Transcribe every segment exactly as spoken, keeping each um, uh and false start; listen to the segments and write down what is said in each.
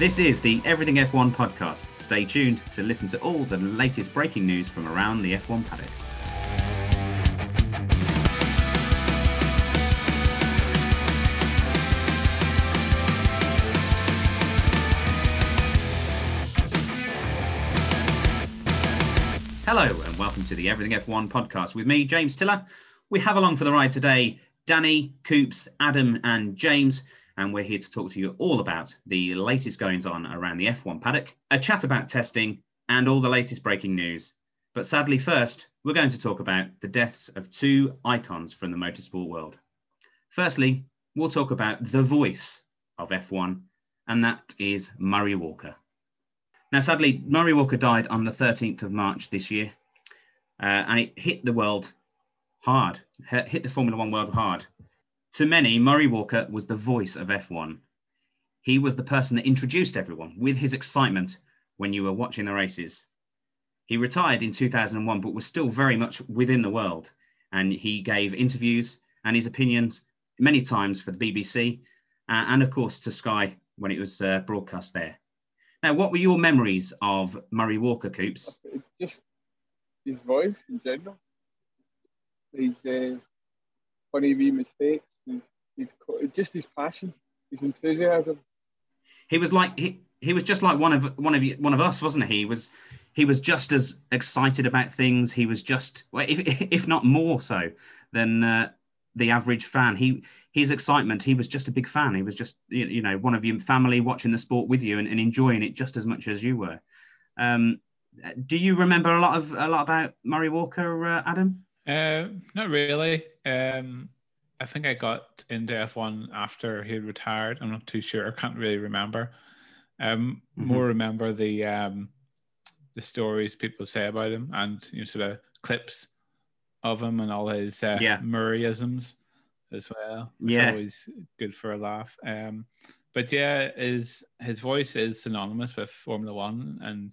This is the Everything F one podcast. Stay tuned to listen to all the latest breaking news from around the F one paddock. Hello and welcome to the Everything F one podcast with me, James Tiller. We have along for the ride today Danny, Coops, Adam and James, and we're here to talk to you all about the latest goings-on around the F one paddock, a chat about testing and all the latest breaking news. But sadly first, we're going to talk about the deaths of two icons from the motorsport world. Firstly, we'll talk about the voice of F one, and that is Murray Walker. Now, sadly, Murray Walker died on the thirteenth of March this year, uh, and it hit the world hard, hit the Formula One world hard. To many, Murray Walker was the voice of F one. He was the person that introduced everyone with his excitement when you were watching the races. He retired in two thousand one, but was still very much within the world, and he gave interviews and his opinions many times for the B B C uh, and, of course, to Sky when it was uh, broadcast there. Now, what were your memories of Murray Walker, Coops? Just his voice in general. His uh, funny wee mistakes. His, his, just his passion, his enthusiasm. He was like he, he was just like one of one of one of us, wasn't he? He was he was just as excited about things. He was just, well, if if not more so than uh, the average fan. He his excitement. He was just a big fan. He was just, you know, one of your family watching the sport with you and, and enjoying it just as much as you were. Um, do you remember a lot of a lot about Murray Walker, uh, Adam? Uh, not really. Um, I think I got into F one after he retired. I'm not too sure. I can't really remember. Um, mm-hmm. More remember the um, the stories people say about him and, you know, sort of clips of him and all his uh, yeah. Murrayisms as well. It's yeah. always good for a laugh. Um, but yeah, his, his voice is synonymous with Formula One, and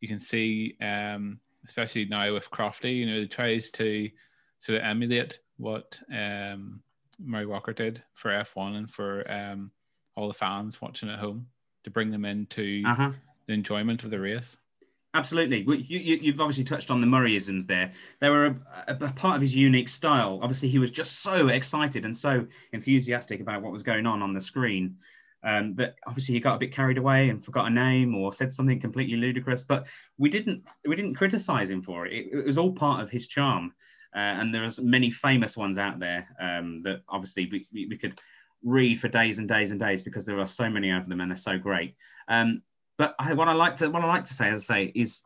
you can see, um, especially now with Crofty, you know, he tries to sort of emulate what um, Murray Walker did for F one and for um, all the fans watching at home, to bring them into uh-huh. the enjoyment of the race. Absolutely. You, you, you've obviously touched on the Murrayisms there. They were a, a, a part of his unique style. Obviously, he was just so excited and so enthusiastic about what was going on on the screen um, that obviously he got a bit carried away and forgot a name or said something completely ludicrous. But we didn't we didn't criticise him for it. it. It was all part of his charm. Uh, and there's many famous ones out there um, that obviously we, we could read for days and days and days, because there are so many of them and they're so great. Um, But I, what I like to what I like to say, as I say, is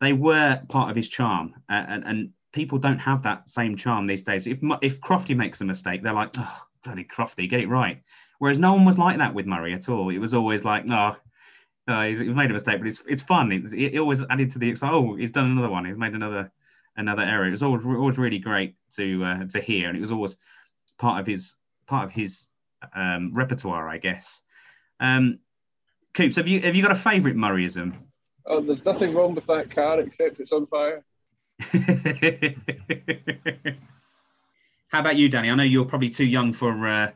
they were part of his charm, uh, and and people don't have that same charm these days. If if Crofty makes a mistake, they're like, oh, bloody Crofty, get it right. Whereas no one was like that with Murray at all. It was always like, no, oh, uh, he's, he's made a mistake, but it's it's fun. It, it always added to the excitement. Oh, he's done another one. He's made another another error. It was always always really great to uh, to hear, and it was always part of his part of his um, repertoire, I guess. Um, Coops, have you have you got a favourite Murrayism? Oh, there's nothing wrong with that car except it's on fire. How about you, Danny? I know you're probably too young for uh,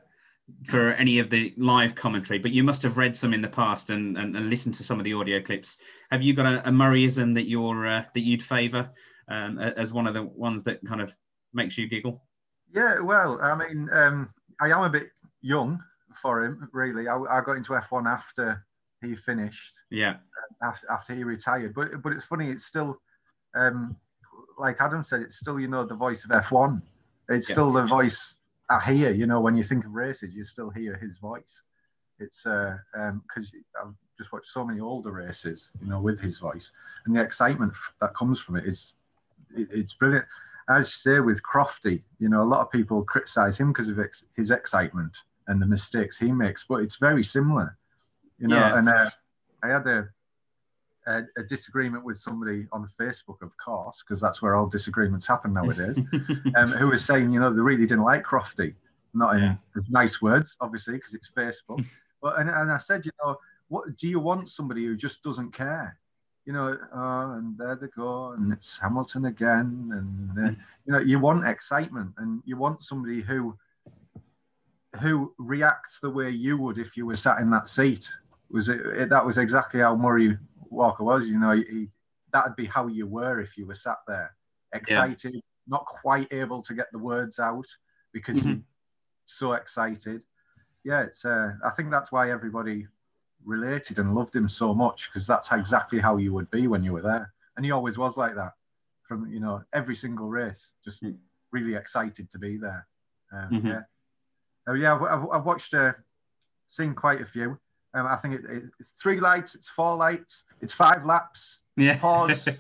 for any of the live commentary, but you must have read some in the past and and, and listened to some of the audio clips. Have you got a, a Murrayism that you're uh, that you'd favour um, as one of the ones that kind of makes you giggle? Yeah, well, I mean, um, I am a bit young for him, really. I, I got into F one after he finished, yeah, after, after he retired. But but it's funny, it's still, um, like Adam said, it's still, you know, the voice of F one. It's yeah. still the voice I hear, you know, when you think of races, you still hear his voice. It's uh, um, because I've just watched so many older races, you know, with his voice. And the excitement that comes from it is, it, it's brilliant. As you say, with Crofty, you know, a lot of people criticise him because of ex- his excitement and the mistakes he makes, but it's very similar. You know, yeah. and uh, I had a, a a disagreement with somebody on Facebook, of course, because that's where all disagreements happen nowadays, um, who was saying, you know, they really didn't like Crofty. Not in yeah. nice words, obviously, because it's Facebook. But and, and I said, you know, what do you want somebody who just doesn't care? You know, uh, and there they go, and it's Hamilton again. And, uh, you know, you want excitement, and you want somebody who, who reacts the way you would if you were sat in that seat. was it, it, that was exactly how Murray Walker was. You know, he, that'd be how you were if you were sat there, excited, yeah. not quite able to get the words out because mm-hmm. you're so excited. Yeah, it's. Uh, I think that's why everybody related and loved him so much, because that's exactly how you would be when you were there. And he always was like that from, you know, every single race, just mm-hmm. really excited to be there. Um, mm-hmm. Yeah. Oh, yeah, I've, I've watched, uh, seen quite a few. Um, I think it, it, it's three lights, it's four lights, it's five laps. Yeah. Pause.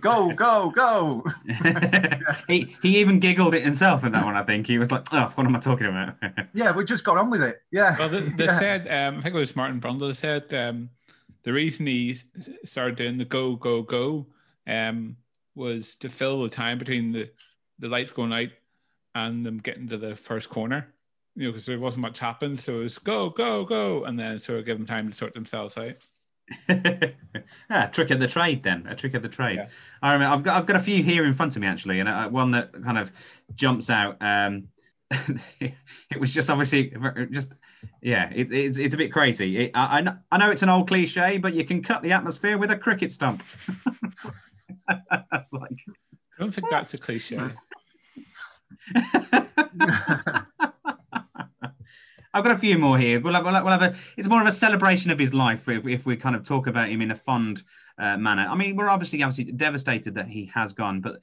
Go, go, go. yeah. He he even giggled it himself in that one. I think he was like, "Oh, what am I talking about?" yeah, we just got on with it. Yeah. Well, they, they yeah. said, um, I think it was Martin Brundle said um, the reason he started doing the go, go, go um, was to fill the time between the the lights going out and them getting to the first corner. You know, because there wasn't much happened, so it was go, go, go, and then sort of give them time to sort themselves out. ah, trick of the trade, then a trick of the trade. Yeah. I remember I've got I've got a few here in front of me actually, and uh, one that kind of jumps out. Um, it was just obviously just yeah, it, it's it's a bit crazy. It, I I know, I know it's an old cliche, but you can cut the atmosphere with a cricket stump. like, I don't think that's a cliche. I've got a few more here. We'll have, we'll have a, it's more of a celebration of his life if, if we kind of talk about him in a fond uh, manner. I mean, we're obviously obviously devastated that he has gone, but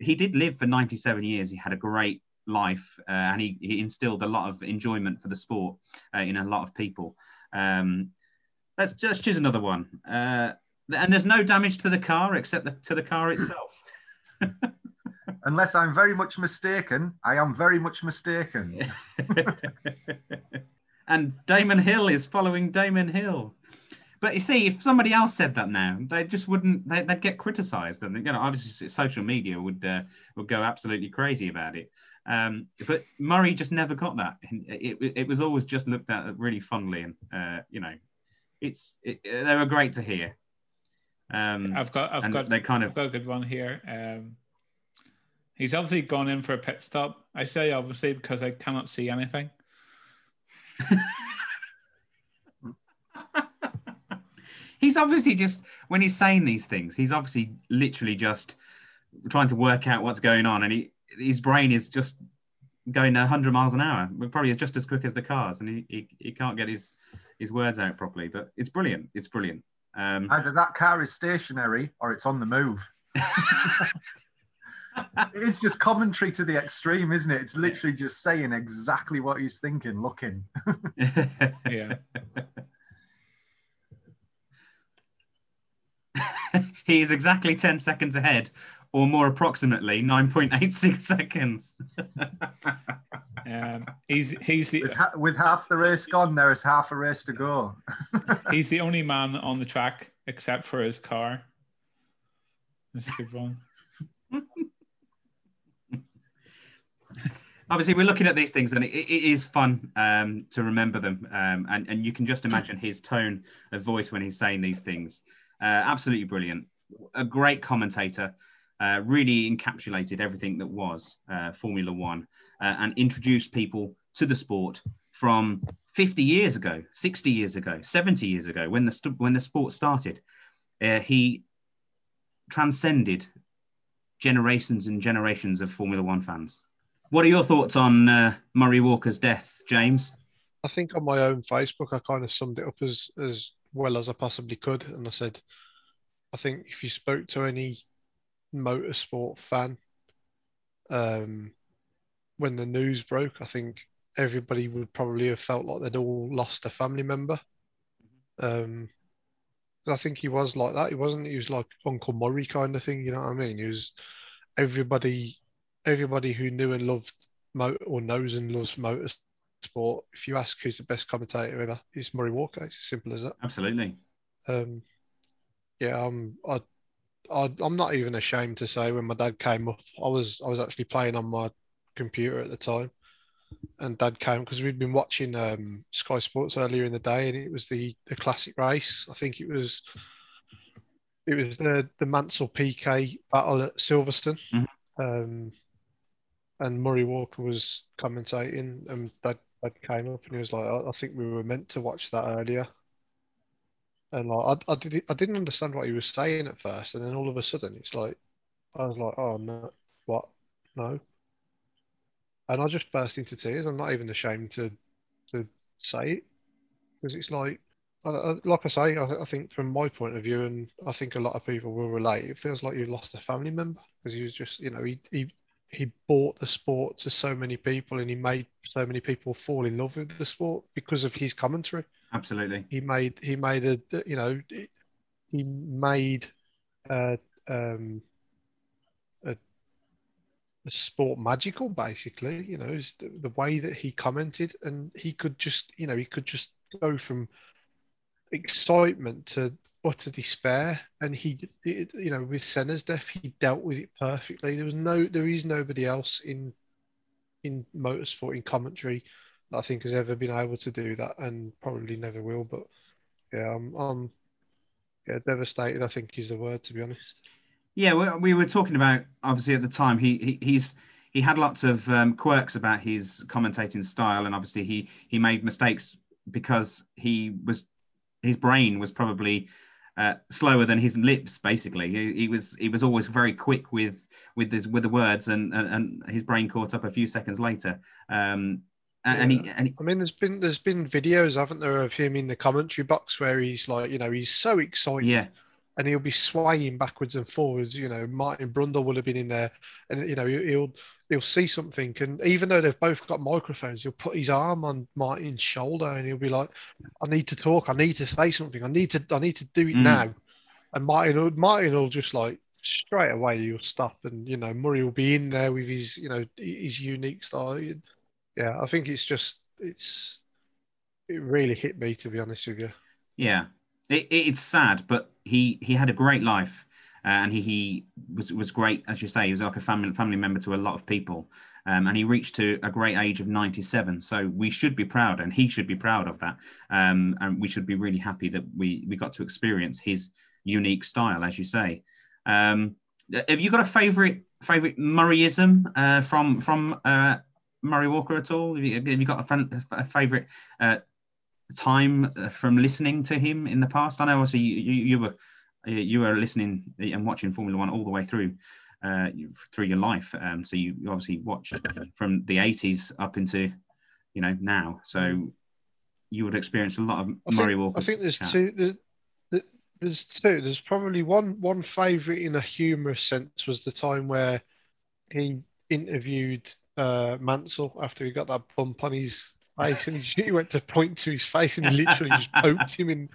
he did live for ninety-seven years. He had a great life uh, and he, he instilled a lot of enjoyment for the sport uh, in a lot of people. Um, let's just choose another one. Uh, and there's no damage to the car except the, to the car itself. Unless I'm very much mistaken, I am very much mistaken. And Damon Hill is following Damon Hill. But you see, if somebody else said that now, they just wouldn't, they, they'd get criticised. And, you know, obviously social media would uh, would go absolutely crazy about it. Um, but Murray just never got that. It, it, it was always just looked at really fondly. And, uh, you know, it's it, they were great to hear. Um, I've got I've got, they kind of, I've got a good one here. Um... He's obviously gone in for a pit stop. I say obviously because I cannot see anything. He's obviously just, when he's saying these things, he's obviously literally just trying to work out what's going on. And he, his brain is just going a hundred miles an hour. Probably just as quick as the cars. And he, he, he can't get his, his words out properly. But it's brilliant. It's brilliant. Um, Either that car is stationary or it's on the move. It's just commentary to the extreme, isn't it? It's literally just saying exactly what he's thinking, looking. yeah. He is exactly ten seconds ahead, or more approximately nine point eight six seconds. um, he's, he's the, with, ha with half the race gone, there is half a race to go. He's the only man on the track, except for his car. That's a good one. Obviously we're looking at these things and it, it is fun um, to remember them um, and, and you can just imagine his tone of voice when he's saying these things. Uh, absolutely brilliant, a great commentator, uh, really encapsulated everything that was uh, Formula One uh, and introduced people to the sport from fifty years ago, sixty years ago, seventy years ago when the, when the sport started. Uh, he transcended generations and generations of Formula One fans. What are your thoughts on uh, Murray Walker's death, James? I think on my own Facebook, I kind of summed it up as, as well as I possibly could. And I said, I think if you spoke to any motorsport fan, um, when the news broke, I think everybody would probably have felt like they'd all lost a family member. Um, I think he was like that. He wasn't, he was like Uncle Murray kind of thing. You know what I mean? He was everybody... Everybody who knew and loved motor or knows and loves motorsport, if you ask who's the best commentator ever, it's Murray Walker. It's as simple as that. Absolutely. Um, yeah, I'm. I, I, I'm not even ashamed to say when my dad came up, I was I was actually playing on my computer at the time, and Dad came because we'd been watching um, Sky Sports earlier in the day, and it was the the classic race. I think it was it was the the Mansell P K battle at Silverstone. Mm-hmm. um, And Murray Walker was commentating, and that, that came up, and he was like, I, I think we were meant to watch that earlier. And like I, I didn't, I didn't understand what he was saying at first, and then all of a sudden, it's like I was like, "Oh no, what? No!" And I just burst into tears. I'm not even ashamed to to say it, because it's like, I, I, like I say, I, th I think from my point of view, and I think a lot of people will relate, it feels like you lost a family member, because he was just, you know, he he he bought the sport to so many people, and he made so many people fall in love with the sport because of his commentary. Absolutely. He made, he made a, you know, he made a, um, a, a sport magical, basically, you know, the, the way that he commented, and he could just, you know, he could just go from excitement to utter despair. And he, it, you know, with Senna's death, he dealt with it perfectly. There was no, there is nobody else in, in motorsport, in commentary, I think has ever been able to do that, and probably never will. But yeah, I'm, I'm yeah, devastated, I think is the word, to be honest. Yeah, we, we were talking about, obviously at the time, he, he he's he had lots of um, quirks about his commentating style, and obviously he he made mistakes because he was his brain was probably uh, slower than his lips. Basically, he, he was he was always very quick with with his, with the words, and, and and his brain caught up a few seconds later. Um, Yeah. And he, and he... I mean, there's been there's been videos, haven't there, of him in the commentary box where he's like, you know, he's so excited, yeah, and he'll be swaying backwards and forwards. You know, Martin Brundle will have been in there, and you know he'll he'll see something, and even though they've both got microphones, he'll put his arm on Martin's shoulder, and he'll be like, "I need to talk, I need to say something, I need to I need to do it mm. now," and Martin Martin will just like straight away he'll stop, and you know Murray will be in there with his you know his unique style. Yeah, I think it's just, it's, it really hit me, to be honest with you. Yeah, it, it, it's sad, but he, he had a great life, and he, he was, was great, as you say. He was like a family, family member to a lot of people, um, and he reached to a great age of ninety-seven. So we should be proud, and he should be proud of that. Um, and we should be really happy that we, we got to experience his unique style, as you say. Um, have you got a favourite favourite Murrayism uh, from, from uh, Murray Walker at all? Have you, have you got a, fan, a favourite uh, time from listening to him in the past? I know, obviously, you, you, you were you were listening and watching Formula One all the way through uh, through your life, um, so you obviously watched from the eighties up into you know now. So you would experience a lot of I Murray Walker. I think there's chat. two. There's, there's two. There's probably one one favourite in a humorous sense was the time where he interviewed Uh, Mansell after he got that bump on his face, and he went to point to his face, and he literally just poked him in.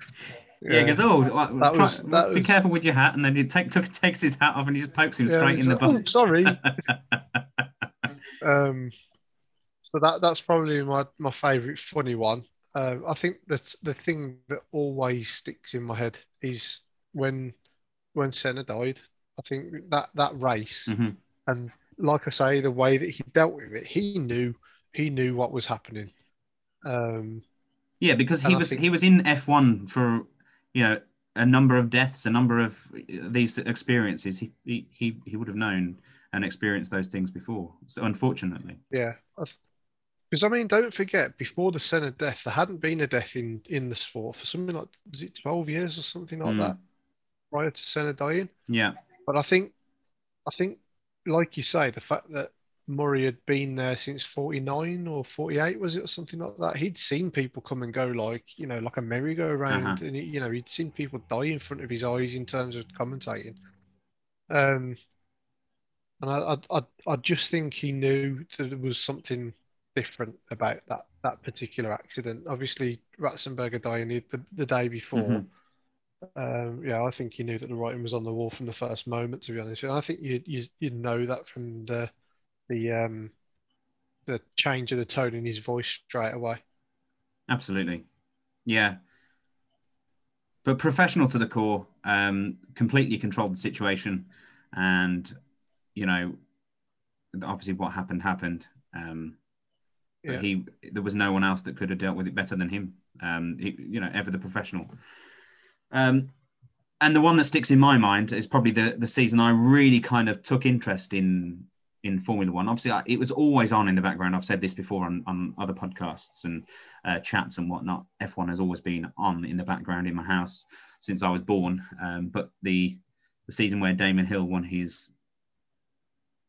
Yeah, because yeah, oh, like, that was, try, that be was... careful with your hat, and then he take, took, takes his hat off, and he just pokes him yeah, straight in like, the butt. Oh, sorry. um, so that that's probably my my favourite funny one. Uh, I think that the thing that always sticks in my head is when when Senna died. I think that that race mm-hmm. and. Like I say, the way that he dealt with it, he knew he knew what was happening. Um, yeah, because he was think... he was in F one for you know a number of deaths, a number of these experiences. He he he would have known and experienced those things before. So unfortunately, yeah, because I mean, don't forget, before the Senna death, there hadn't been a death in in the sport for something like was it twelve years or something like mm. that prior to Senna dying. Yeah, but I think I think. like you say, the fact that Murray had been there since forty-nine or forty-eight, was it, or something like that? He'd seen people come and go, like, you know, like a merry-go-round. Uh-huh. And, he, you know, he'd seen people die in front of his eyes in terms of commentating. Um, and I, I, I just think he knew that there was something different about that, that particular accident. Obviously, Ratzenberger dying the, the day before. Mm-hmm. Um, yeah, I think he knew that the writing was on the wall from the first moment, to be honest. And I think you you you know that from the the um, the change of the tone in his voice straight away. Absolutely, yeah. But professional to the core, um, completely controlled the situation, and you know, obviously what happened happened. Um, yeah. But he there was no one else that could have dealt with it better than him. Um, he, you know, ever the professional. Um, and the one that sticks in my mind is probably the, the season I really kind of took interest in in Formula One. Obviously, I, it was always on in the background. I've said this before on, on other podcasts and uh, chats and whatnot. F one has always been on in the background in my house since I was born. Um, but the, the season where Damon Hill won his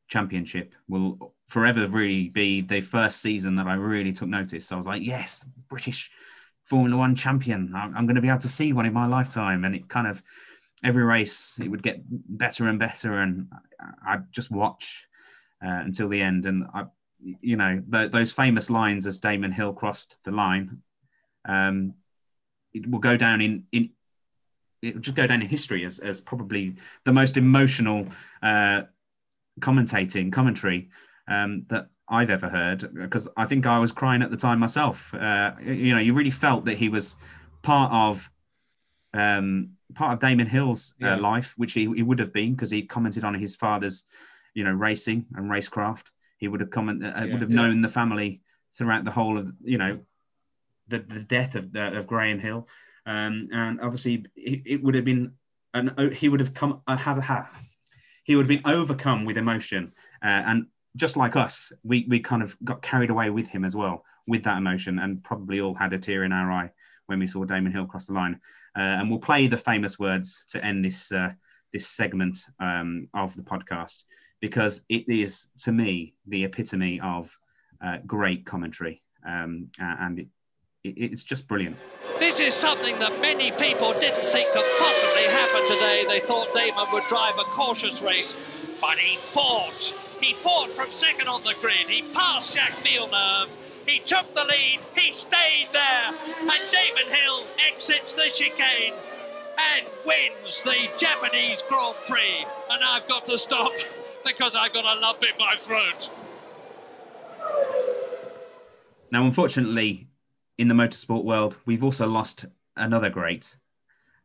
championship will forever really be the first season that I really took notice. So I was like, yes, British Formula One champion. I'm, I'm going to be able to see one in my lifetime. And it kind of, every race, it would get better and better. And I'd just watch uh, until the end. And, I, you know, th- those famous lines as Damon Hill crossed the line, um, it will go down in... in it will just go down in history as, as probably the most emotional uh, commentating, commentary um, that I've ever heard, because I think I was crying at the time myself. Uh, you know, you really felt that he was part of um, part of Damon Hill's uh, yeah. life, which he, he would have been, because he commented on his father's, you know, racing and racecraft. He would have comment, uh, yeah, would have yeah. known the family throughout the whole of, you know, the, the death of uh, of Graham Hill, um, and obviously it, it would have been an he would have come uh, have a he would have been overcome with emotion uh, and. Just like us, we we kind of got carried away with him as well, with that emotion, and probably all had a tear in our eye when we saw Damon Hill cross the line. Uh, and we'll play the famous words to end this uh, this segment um, of the podcast, because it is, to me, the epitome of uh, great commentary. Um, and it, it, it's just brilliant. This is something that many people didn't think could possibly happen today. They thought Damon would drive a cautious race, but he fought. He fought from second on the grid. He passed Jacques Villeneuve. He took the lead. He stayed there. And Damon Hill exits the chicane and wins the Japanese Grand Prix. And I've got to stop because I've got a lump in my throat. Now, unfortunately, in the motorsport world, we've also lost another great.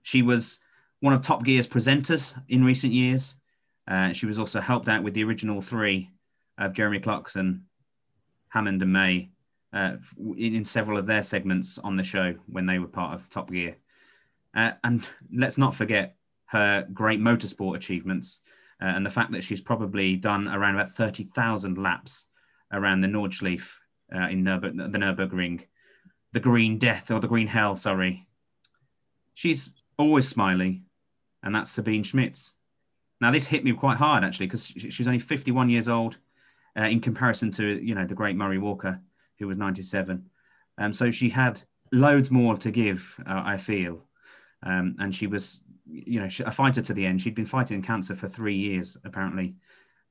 She was one of Top Gear's presenters in recent years. Uh, she was also helped out with the original three of Jeremy Clarkson, Hammond and May uh, in, in several of their segments on the show when they were part of Top Gear. Uh, and let's not forget her great motorsport achievements uh, and the fact that she's probably done around about thirty thousand laps around the Nordschleife uh, in Nürburg- the Nürburgring, the Green Death or the Green Hell, sorry. She's always smiley, and that's Sabine Schmitz. Now, this hit me quite hard, actually, because she was only fifty-one years old uh, in comparison to, you know, the great Murray Walker, who was ninety-seven. Um, so she had loads more to give, uh, I feel. Um, and she was, you know, a fighter to the end. She'd been fighting cancer for three years, apparently.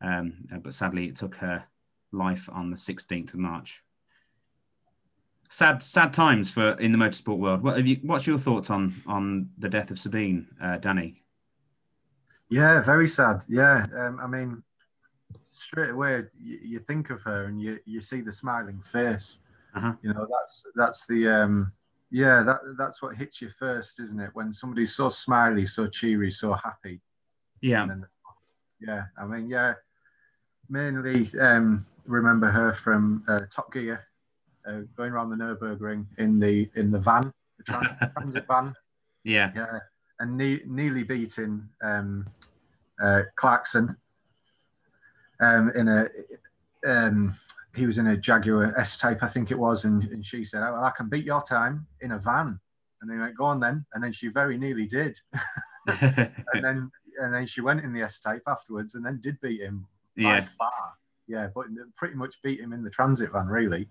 Um, but sadly, it took her life on the sixteenth of March. Sad, sad times for in the motorsport world. What have you, what's your thoughts on, on the death of Sabine, uh, Danny? Yeah, very sad. Yeah, um, I mean, straight away you, you think of her and you, you see the smiling face. Uh-huh. You know, that's that's the um, yeah that that's what hits you first, isn't it? When somebody's so smiley, so cheery, so happy. Yeah. And then, yeah, I mean, yeah, mainly um, remember her from uh, Top Gear, uh, going around the Nürburgring in the in the van, the trans- transit van. Yeah. Yeah. And ne- nearly beating um, uh, Clarkson. Um, in a, um, he was in a Jaguar S-Type, I think it was, and, and she said, oh, well, "I can beat your time in a van." And they went, "Go on then." And then she very nearly did. and then and then she went in the S-Type afterwards, and then did beat him yeah. by far. Yeah, but pretty much beat him in the transit van, really.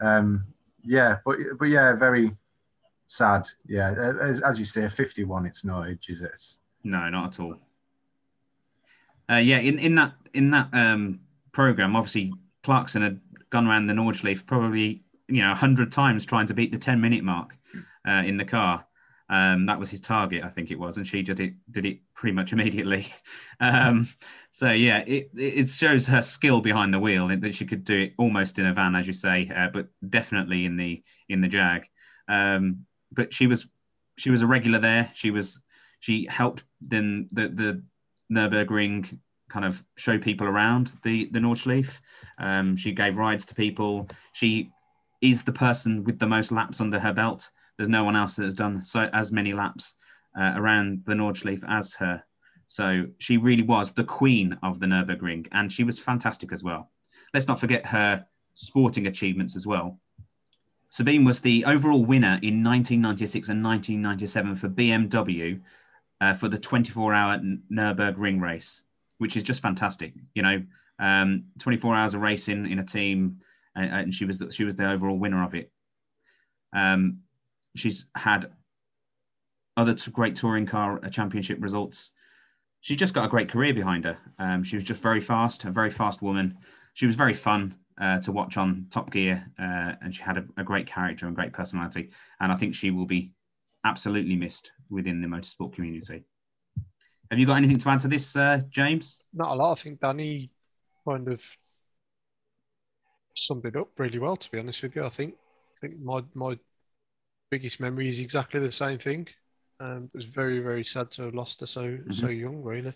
Um, yeah, but but yeah, very. Sad, yeah. As, as you say, fifty-one. It's no age, is it? No, not at all. Uh, yeah, in, in that in that um, program, obviously Clarkson had gone around the Nordschleife probably you know a hundred times trying to beat the ten-minute mark uh, in the car. Um, that was his target, I think it was, and she did it did it pretty much immediately. um, so yeah, it it shows her skill behind the wheel that she could do it almost in a van, as you say, uh, but definitely in the in the Jag. Um, But she was, she was a regular there. She was, she helped then the the Nürburgring kind of show people around the the Nordschleife. Um, she gave rides to people. She is the person with the most laps under her belt. There's no one else that has done so as many laps uh, around the Nordschleife as her. So she really was the queen of the Nürburgring, and she was fantastic as well. Let's not forget her sporting achievements as well. Sabine was the overall winner in nineteen ninety-six and nineteen ninety-seven for B M W uh, for the twenty-four hour Nürburgring race, which is just fantastic. You know, um, twenty-four hours of racing in a team, and, and she was the, she was the overall winner of it. Um, she's had other great touring car championship results. She's just got a great career behind her. Um, she was just very fast, a very fast woman. She was very fun uh, to watch on Top Gear, uh, and she had a, a great character and great personality. And I think she will be absolutely missed within the motorsport community. Have you got anything to add to this, uh, James? Not a lot. I think Danny kind of summed it up really well, to be honest with you. I think I think my my biggest memory is exactly the same thing. Um, it was very, very sad to have lost her so mm-hmm. so young, really.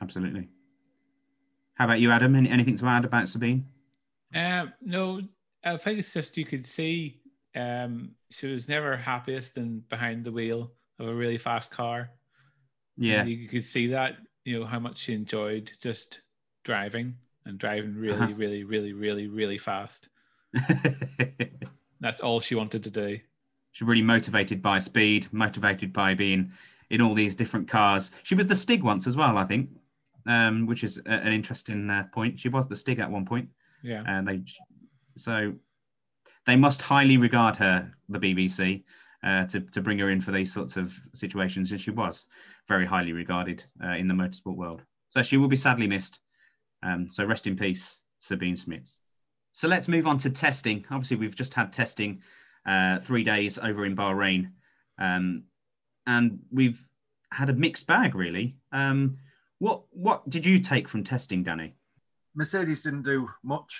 Absolutely. How about you, Adam? Any, anything to add about Sabine? Um, no, I think it's just you could see um, she was never happiest and behind the wheel of a really fast car. Yeah, and you could see that, you know, how much she enjoyed just driving and driving really, uh-huh. really, really, really, really fast. That's all she wanted to do. She's really motivated by speed, motivated by being in all these different cars. She was the Stig once as well, I think, um, which is a, an interesting uh, point. She was the Stig at one point. Yeah. And they, so they must highly regard her, the B B C, uh, to, to bring her in for these sorts of situations. And she was very highly regarded uh, in the motorsport world. So she will be sadly missed. Um, so rest in peace, Sabine Schmitz. So let's move on to testing. Obviously, we've just had testing Uh, three days over in Bahrain. Um, and we've had a mixed bag, really. Um, what what did you take from testing, Danny? Mercedes didn't do much.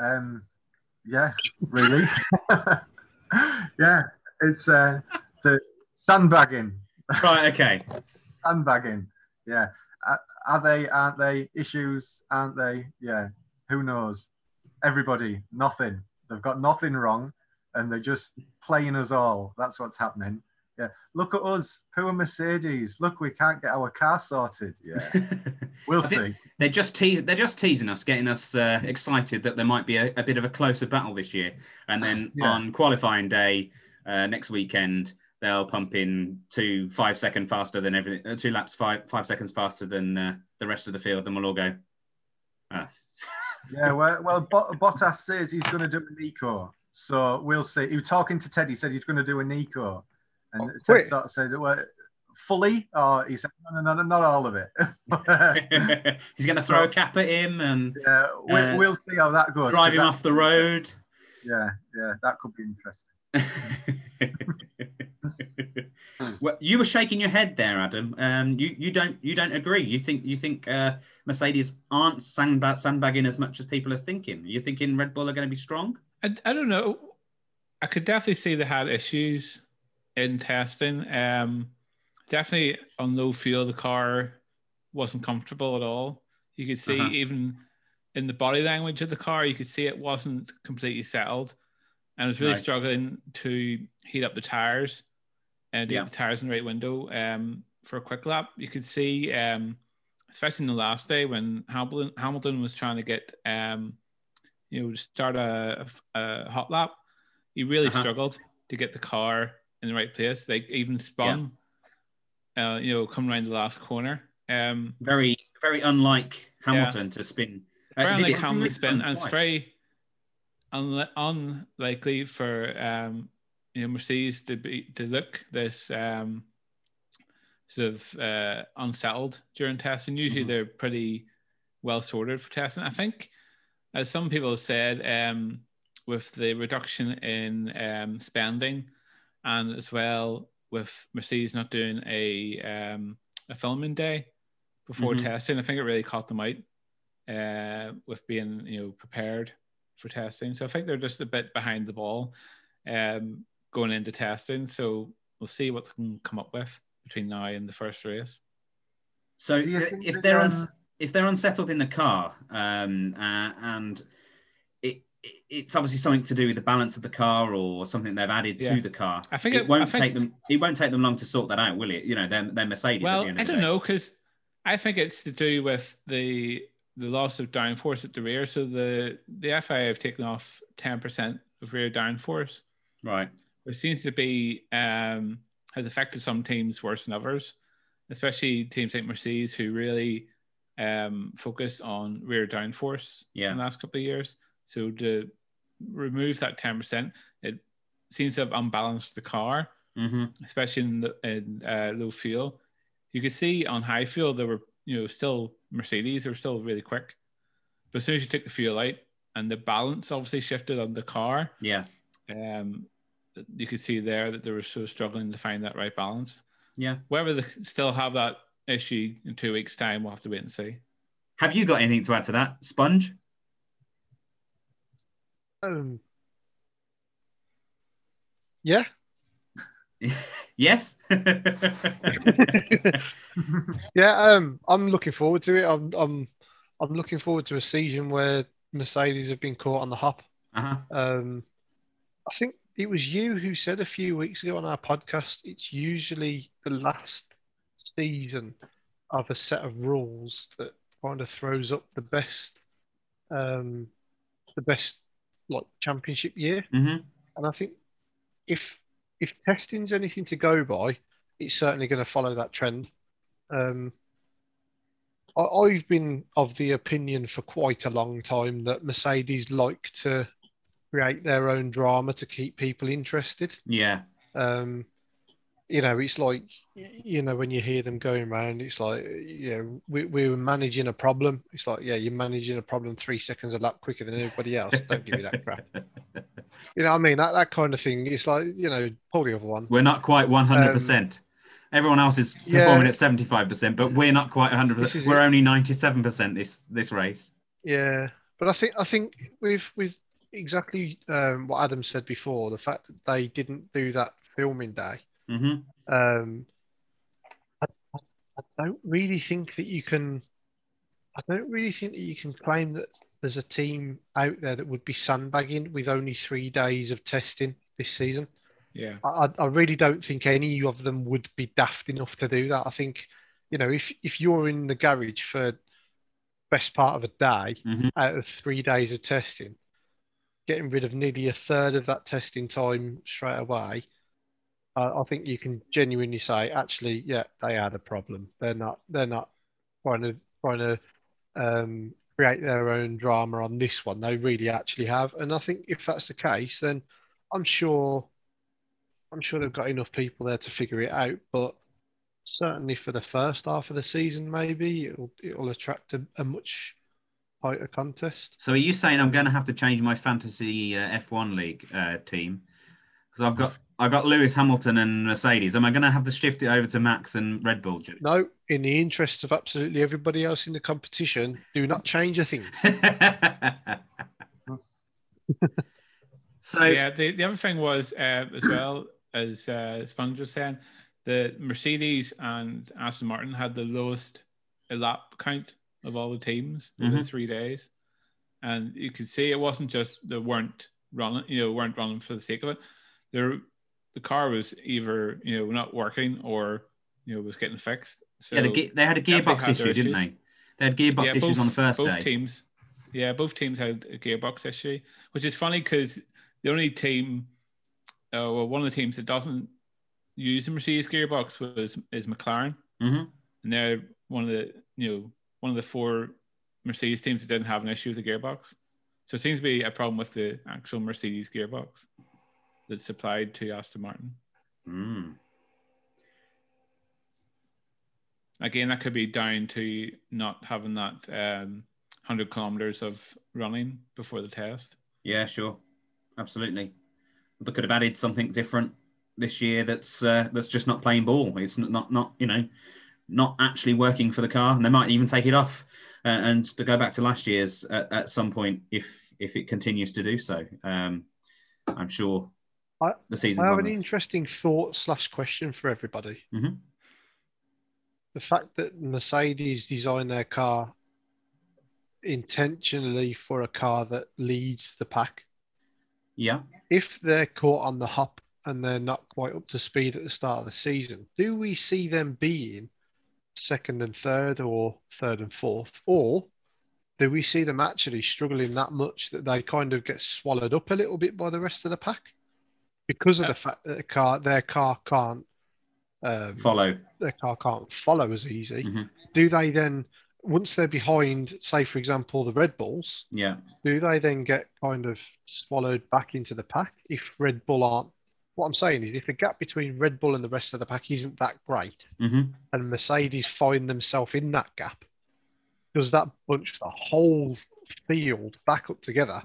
Um, yeah, really. yeah, it's uh, the sandbagging. Right, okay. Sandbagging, yeah. Are, are they, aren't they? Issues, aren't they? Yeah, who knows? Everybody, nothing. They've got nothing wrong. And they're just playing us all. That's what's happening. Yeah. Look at us, poor Mercedes. Look, we can't get our car sorted. Yeah. We'll see. They're just teasing. They're just teasing us, getting us uh, excited that there might be a, a bit of a closer battle this year. And then yeah. on qualifying day uh, next weekend, they'll pump in two five second faster than everything. Uh, two laps five five seconds faster than uh, the rest of the field. Then we'll all go. Uh. yeah. Well, well Bot- Bottas says he's going to do a Nico. So we'll see. He was talking to Ted. He said he's going to do a Nico, and oh, Ted wait. sort of said, well, "Fully?" Or he said, "No, no, no, not all of it." He's going to throw so, a cap at him, and yeah, we, uh, we'll see how that goes. Drive him off the road. Yeah, yeah, that could be interesting. Well, you were shaking your head there, Adam. Um, you you don't you don't agree. You think you think uh, Mercedes aren't sandbag, sandbagging as much as people are thinking. You're thinking Red Bull are going to be strong. I, I don't know. I could definitely see they had issues in testing. Um, definitely on low fuel, the car wasn't comfortable at all. You could see uh-huh. even in the body language of the car, you could see it wasn't completely settled. And it was really right. struggling to heat up the tyres and heat yeah. up the tyres in the right window um, for a quick lap. You could see, um, especially in the last day when Hamilton, Hamilton was trying to get... Um, you know, to start a, a hot lap, he really uh-huh. struggled to get the car in the right place. Like even spun, yeah. uh, you know, come around the last corner. Um, very, very unlike Hamilton yeah. to spin. Very uh, unlike Hamilton to spin, and twice. It's very un- unlikely for um, you know Mercedes to be to look this um, sort of uh, unsettled during testing. Usually mm-hmm. they're pretty well sorted for testing, I think. As some people have said, um, with the reduction in um, spending, and as well with Mercedes not doing a um, a filming day before mm-hmm. testing, I think it really caught them out uh, with being you know prepared for testing. So I think they're just a bit behind the ball um, going into testing. So we'll see what they can come up with between now and the first race. So if they're on. If they're unsettled in the car, um, uh, and it, it, it's obviously something to do with the balance of the car or something they've added yeah. to the car, I think it, it won't I think, take them. It won't take them long to sort that out, will it? You know, they're, they're Mercedes. Well, at the end of I don't the day. know because I think it's to do with the the loss of downforce at the rear. So the, the F I A have taken off ten percent of rear downforce. Right. Which seems to be, um, has affected some teams worse than others, especially teams like Mercedes, who really um, focused on rear downforce yeah. in the last couple of years. So to remove that ten percent, it seems to have unbalanced the car, mm-hmm. especially in, the, in uh, low fuel. You could see on high fuel, there were, you know, still Mercedes, they were still really quick. But as soon as you took the fuel out and the balance obviously shifted on the car, yeah, um, you could see there that they were so struggling to find that right balance. Yeah. Whether they still have that issue in two weeks' time, we'll have to wait and see. Have you got anything to add to that, Sponge? Um. Yeah. Yes. yeah, um, I'm looking forward to it. I'm, I'm, I'm looking forward to a season where Mercedes have been caught on the hop. Uh-huh. Um, I think it was you who said a few weeks ago on our podcast, it's usually the last season of a set of rules that kind of throws up the best, um, the best like championship year. Mm-hmm. And I think if If testing's anything to go by, it's certainly going to follow that trend. Um, I, I've been of the opinion for quite a long time that Mercedes like to create their own drama to keep people interested. Yeah. Um, you know, it's like, you know, when you hear them going around, it's like, you know, we, we were managing a problem. It's like, yeah, you're managing a problem three seconds a lap quicker than anybody else. Don't give me that crap. You know what I mean? That that kind of thing. It's like, you know, pull the other one. We're not quite one hundred percent. Um, Everyone else is performing yeah, at seventy-five percent, but we're not quite one hundred percent. We're it. only ninety-seven percent this this race. Yeah, but I think I think with with exactly um, what Adam said before, the fact that they didn't do that filming day. Mm-hmm. Um, I, I don't really think that you can. I don't really think that you can claim that there's a team out there that would be sandbagging with only three days of testing this season. Yeah, I, I really don't think any of them would be daft enough to do that. I think, you know, if if you're in the garage for best part of a day mm-hmm. out of three days of testing, getting rid of nearly a third of that testing time straight away. I think you can genuinely say, actually, yeah, they had a problem. They're not, they're not trying to trying to um, create their own drama on this one. They really actually have. And I think if that's the case, then I'm sure, I'm sure they've got enough people there to figure it out. But certainly for the first half of the season, maybe it'll it'll attract a, a much tighter contest. So, are you saying I'm going to have to change my fantasy uh, F one league uh, team? Because I've got I've got Lewis Hamilton and Mercedes. Am I going to have to shift it over to Max and Red Bull? No, in the interests of absolutely everybody else in the competition, do not change a thing. So yeah, the, the other thing was uh, as well as uh, Sponge was saying, the Mercedes and Aston Martin had the lowest lap count of all the teams in mm-hmm. the three days, and you could see it wasn't just they weren't running, you know, weren't running for the sake of it. There, the car was either, you know, not working or, you know, was getting fixed. So yeah, the, they had a gearbox had issue, didn't they? They had gearbox yeah, issues both, on the first both day. Teams, yeah, both teams had a gearbox issue, which is funny because the only team, uh, well, one of the teams that doesn't use the Mercedes gearbox was is McLaren, mm-hmm. and they're one of the, you know, one of the four Mercedes teams that didn't have an issue with the gearbox. So it seems to be a problem with the actual Mercedes gearbox that's supplied to Aston Martin. Mm. Again, that could be down to not having that um, one hundred kilometers of running before the test. Yeah, sure. Absolutely. They could have added something different this year that's uh, that's just not playing ball. It's not, not, not, you know, not actually working for the car. And they might even take it off uh, and to go back to last year's at, at some point if, if it continues to do so. Um, I'm sure... I, I have an interesting thought slash question for everybody. Mm-hmm. The fact that Mercedes designed their car intentionally for a car that leads the pack. Yeah. If they're caught on the hop and they're not quite up to speed at the start of the season, do we see them being second and third, or third and fourth? Or do we see them actually struggling that much that they kind of get swallowed up a little bit by the rest of the pack because of yeah. the fact that the car, their car can't um, follow? Their car can't follow as easy. Mm-hmm. Do they then, once they're behind, say, for example, the Red Bulls, yeah. do they then get kind of swallowed back into the pack if Red Bull aren't? What I'm saying is, if the gap between Red Bull and the rest of the pack isn't that great, mm-hmm. and Mercedes find themselves in that gap, does that bunch the whole field back up together?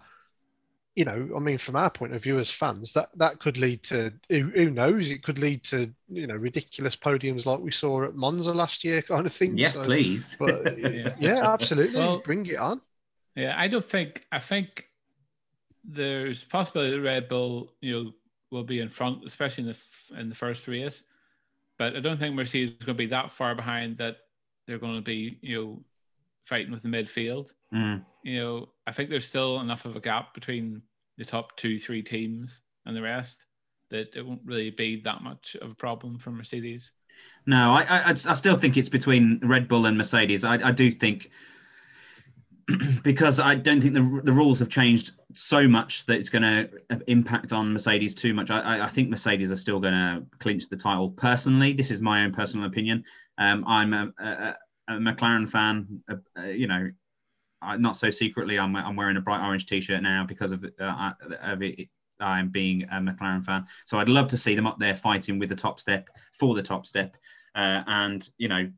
You know, I mean, from our point of view as fans, that, that could lead to, who, who knows, it could lead to, you know, ridiculous podiums like we saw at Monza last year kind of thing. Yes, so, please. But, yeah. yeah, absolutely. Well, bring it on. Yeah, I don't think, I think there's possibility that Red Bull, you know, will be in front, especially in the in the first race. But I don't think Mercedes is going to be that far behind that they're going to be, you know, fighting with the midfield. Mm. You know, I think there's still enough of a gap between the top two, three teams and the rest that it won't really be that much of a problem for Mercedes. No, I I, I still think it's between Red Bull and Mercedes. I, I do think... because I don't think the, the rules have changed so much that it's going to impact on Mercedes too much. I, I think Mercedes are still going to clinch the title. Personally, this is my own personal opinion. Um, I'm a, a, a McLaren fan. Uh, uh, you know, I, not so secretly, I'm, I'm wearing a bright orange T-shirt now because of, uh, of it, I'm being a McLaren fan. So I'd love to see them up there fighting with the top step for the top step, uh, and you know,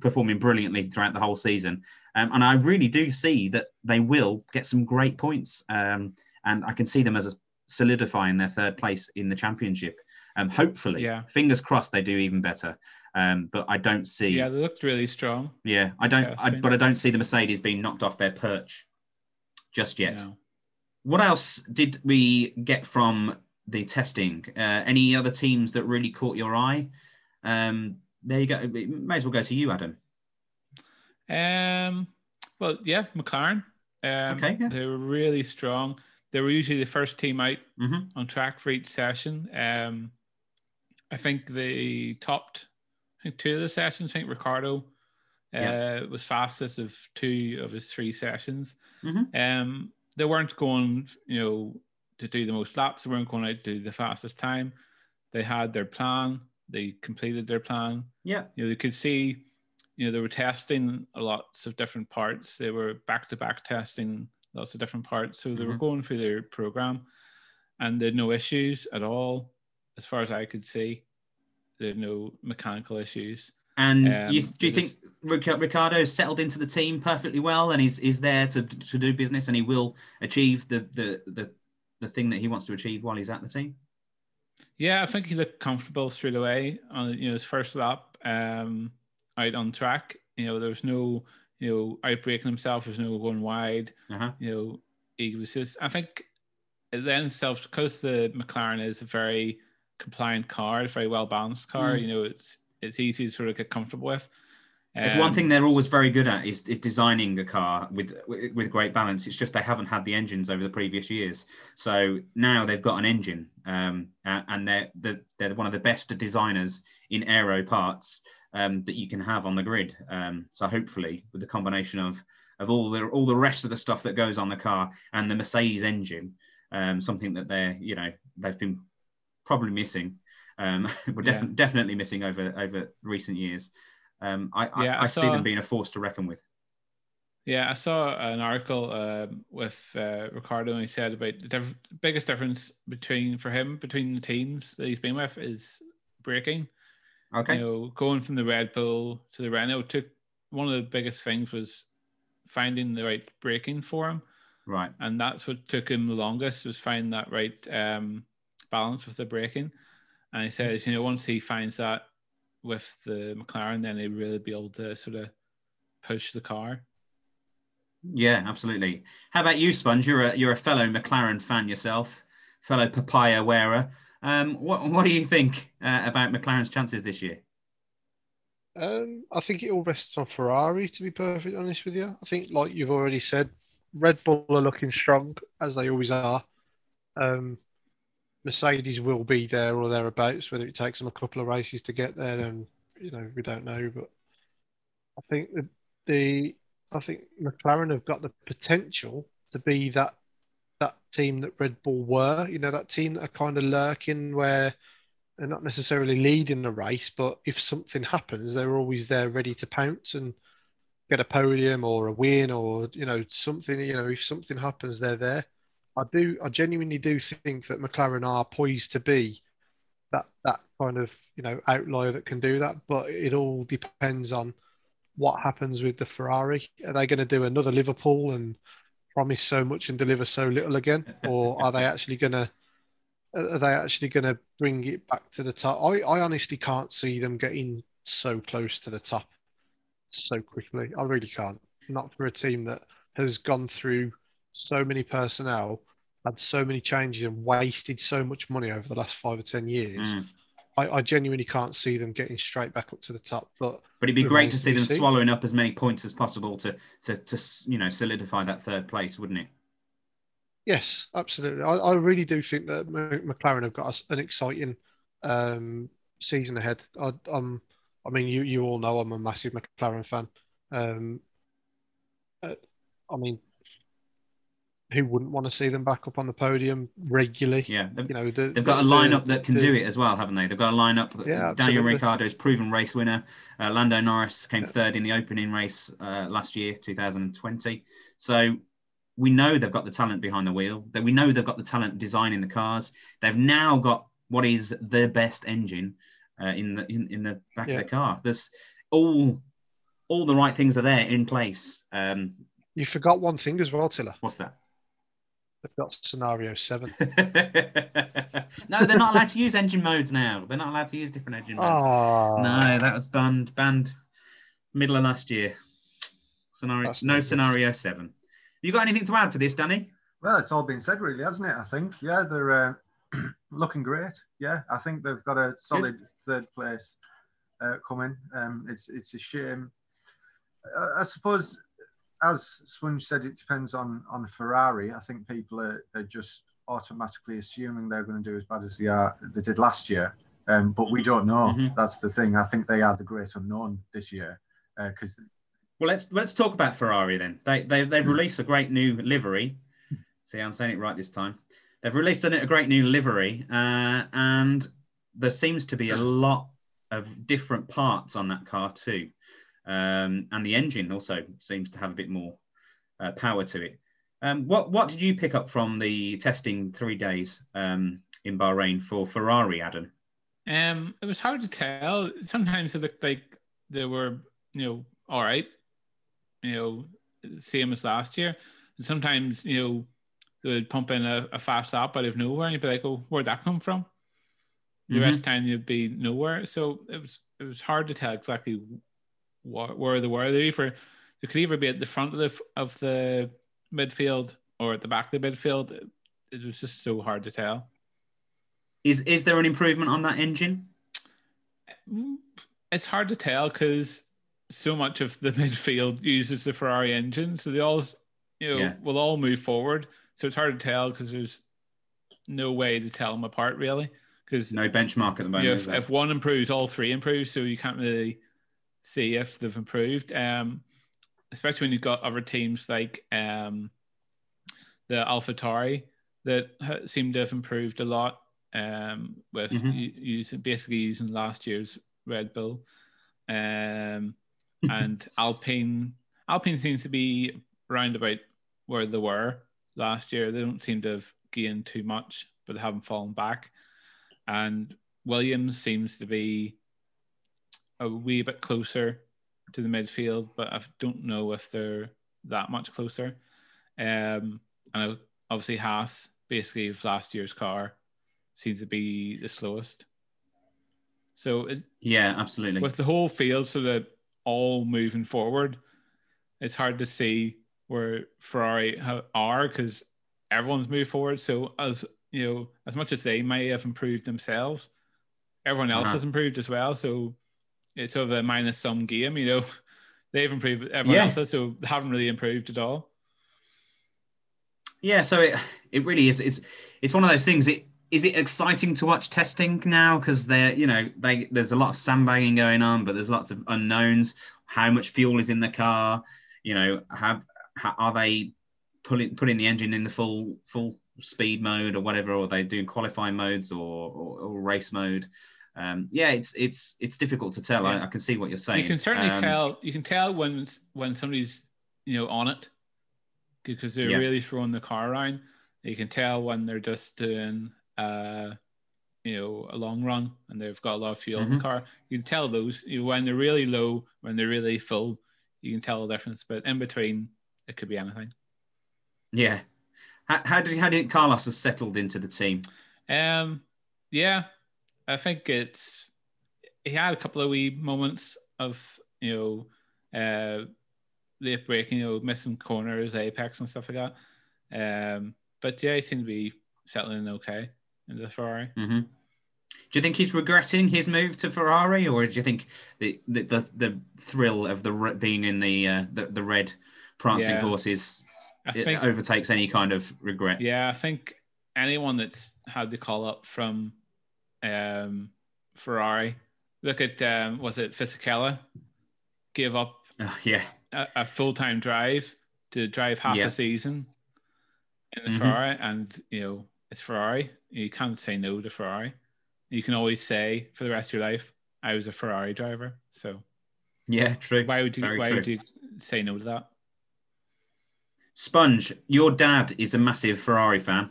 performing brilliantly throughout the whole season. Um, and I really do see that they will get some great points. Um, and I can see them as a solidifying their third place in the championship. Um, hopefully, yeah. fingers crossed, they do even better. Um, but I don't see... Yeah, they looked really strong. Yeah, I don't. I, but I don't see the Mercedes being knocked off their perch just yet. No. What else did we get from the testing? Uh, any other teams that really caught your eye? Um There you go. It may as well go to you, Adam. Um, well, yeah, McLaren. Um, okay, yeah. They were really strong. They were usually the first team out mm-hmm. on track for each session. Um, I think they topped I think two of the sessions. I think Ricciardo uh, yeah. was fastest of two of his three sessions. Mm-hmm. Um, they weren't going, you know, to do the most laps. They weren't going out to do the fastest time. They had their plan. They completed their plan. Yeah. You know, they could see, you know, they were testing lots of different parts. They were back-to-back testing lots of different parts. So they mm-hmm. were going through their program and they had no issues at all. As far as I could see, there were no mechanical issues. And um, you, do you think was, Ricciardo's settled into the team perfectly well and he's, he's there to, to do business and he will achieve the, the, the, the thing that he wants to achieve while he's at the team? Yeah, I think he looked comfortable straight away on you know his first lap um, out on track. You know, there was no you know outbreaking himself. There's no going wide. Uh-huh. You know, he was just. I think it lends itself because the McLaren is a very compliant car, a very well balanced car. Mm. You know, it's it's easy to sort of get comfortable with. Um, it's one thing they're always very good at is, is designing a car with, with with great balance. It's just they haven't had the engines over the previous years. So now they've got an engine um, and they're, they're, they're one of the best designers in aero parts um, that you can have on the grid. Um, so hopefully with the combination of of all the, all the rest of the stuff that goes on the car and the Mercedes engine, um, something that they're, you know, they've been probably missing. Um, we're def- yeah. definitely missing over, over recent years. Um, I, yeah, I, I saw, see them being a force to reckon with. Yeah, I saw an article uh, with uh, Ricciardo and he said about the diff- biggest difference between for him between the teams that he's been with is braking. Okay. You know, going from the Red Bull to the Renault took one of the biggest things was finding the right braking for him. Right. And that's what took him the longest was finding that right um, balance with the braking. And he says, you know, once he finds that with the McLaren, then they'd really be able to sort of push the car. Yeah, absolutely. How about you, Sponge? You're a you're a fellow McLaren fan yourself, fellow papaya wearer. Um, what what do you think uh, about McLaren's chances this year? Um, I think it all rests on Ferrari. To be perfectly honest with you, I think like you've already said, Red Bull are looking strong as they always are. Um, Mercedes will be there or thereabouts. Whether it takes them a couple of races to get there, then you know we don't know. But I think the, the I think McLaren have got the potential to be that that team that Red Bull were. You know, that team that are kind of lurking where they're not necessarily leading the race, but if something happens, they're always there ready to pounce and get a podium or a win or, you know, something. You know, if something happens, they're there. I do. I genuinely do think that McLaren are poised to be that that kind of, you know, outlier that can do that. But it all depends on what happens with the Ferrari. Are they going to do another Liverpool and promise so much and deliver so little again, or are they actually going to are they actually going to bring it back to the top? I, I honestly can't see them getting so close to the top so quickly. I really can't. Not for a team that has gone through so many personnel, had so many changes and wasted so much money over the last five or ten years. Mm. I, I genuinely can't see them getting straight back up to the top. But but it'd be great to see them swallowing up as many points as possible to to to you know solidify that third place, wouldn't it? Yes, absolutely. I, I really do think that McLaren have got an exciting um, season ahead. I, um, I mean, you you all know I'm a massive McLaren fan. Um, uh, I mean. Who wouldn't want to see them back up on the podium regularly? Yeah, you know, the, they've got the, a lineup that can the, do it as well, haven't they? They've got a lineup. That, yeah, Daniel Ricciardo's proven race winner. Uh, Lando Norris came yeah. third in the opening race uh, last year, two thousand twenty. So we know they've got the talent behind the wheel. That we know they've got the talent designing the cars. They've now got what is their best engine uh, in the in, in the back yeah. of the car. There's all all the right things are there in place. Um, you forgot one thing as well, Tiller. What's that? They've got scenario seven. No, they're not allowed to use engine modes now. They're not allowed to use different engine modes. Aww. No, that was banned, banned middle of last year. Scenario, That's no scenario seven. Have you got anything to add to this, Danny? Well, it's all been said, really, hasn't it? I think, yeah, they're uh, looking great. Yeah, I think they've got a solid Good. third place uh, coming. Um, it's it's a shame. Uh, I suppose. As Swinge said, it depends on, on Ferrari. I think people are, are just automatically assuming they're going to do as bad as they are they did last year. Um, but we don't know. Mm-hmm. That's the thing. I think they are the great unknown this year. Uh, cause... Well, let's let's talk about Ferrari then. They, they, they've released a great new livery. See, I'm saying it right this time. They've released a great new livery. Uh, and there seems to be a lot of different parts on that car too. Um, and the engine also seems to have a bit more uh, power to it. Um, what what did you pick up from the testing three days um, in Bahrain for Ferrari, Adam? Um, it was hard to tell. Sometimes it looked like they were, you know, all right, you know, same as last year. And sometimes, you know, they would pump in a, a fast lap out of nowhere, and you'd be like, "Oh, where'd that come from?" The mm-hmm. rest of the time, you'd be nowhere. So it was it was hard to tell exactly. Where they were, they either they could either be at the front of the of the midfield or at the back of the midfield. It was just so hard to tell. Is is there an improvement on that engine? It's hard to tell because so much of the midfield uses the Ferrari engine, so they all you know yeah. will all move forward. So it's hard to tell because there's no way to tell them apart really. Because no benchmark at the moment. You know, if, if one improves, all three improve. So you can't really see if they've improved, um, especially when you've got other teams like um, the AlphaTauri that ha- seem to have improved a lot um, with mm-hmm. u- using basically using last year's Red Bull, um, and Alpine. Alpine seems to be round about where they were last year. They don't seem to have gained too much, but they haven't fallen back. And Williams seems to be a wee bit closer to the midfield, but I don't know if they're that much closer. Um, and obviously Haas, basically of last year's car, seems to be the slowest. So it's, yeah, absolutely. With the whole field sort of all moving forward, it's hard to see where Ferrari are because everyone's moved forward. So as you know, as much as they may have improved themselves, everyone else uh-huh. has improved as well. So it's sort of a minus sum game, you know. They've improved, everyone yeah. else has, so they haven't really improved at all. Yeah, so it it really is. It's it's one of those things. It is it exciting to watch testing now? Because they're, you know, they, there's a lot of sandbagging going on, but there's lots of unknowns. How much fuel is in the car? You know, have, have are they pulling putting the engine in the full full speed mode or whatever, or are they doing qualifying modes or or, or race mode? Um, yeah, it's it's it's difficult to tell. Yeah. I, I can see what you're saying. You can certainly um, tell. You can tell when when somebody's, you know, on it, because they're yeah. really throwing the car around. You can tell when they're just doing, uh, you know, a long run and they've got a lot of fuel mm-hmm. in the car. You can tell those, you know, when they're really low, when they're really full. You can tell the difference, but in between, it could be anything. Yeah. How, how did how did Carlos has settled into the team? Um, yeah, I think it's he had a couple of wee moments of, you know, uh, late breaking, you know, missing corners, apex, and stuff like that. Um, but yeah, he seemed to be settling okay into the Ferrari. Mm-hmm. Do you think he's regretting his move to Ferrari, or do you think the the the, the thrill of the being in the uh, the, the red prancing yeah. horses I it think, overtakes any kind of regret? Yeah, I think anyone that's had the call up from um, Ferrari, look at um, was it Fisichella, gave up oh, yeah a, a full time drive to drive half yeah. a season in the mm-hmm. Ferrari, and you know it's Ferrari. You can't say no to Ferrari. You can always say for the rest of your life, I was a Ferrari driver. So, yeah, true. Why would you? Very why true. would you say no to that? Sponge, your dad is a massive Ferrari fan.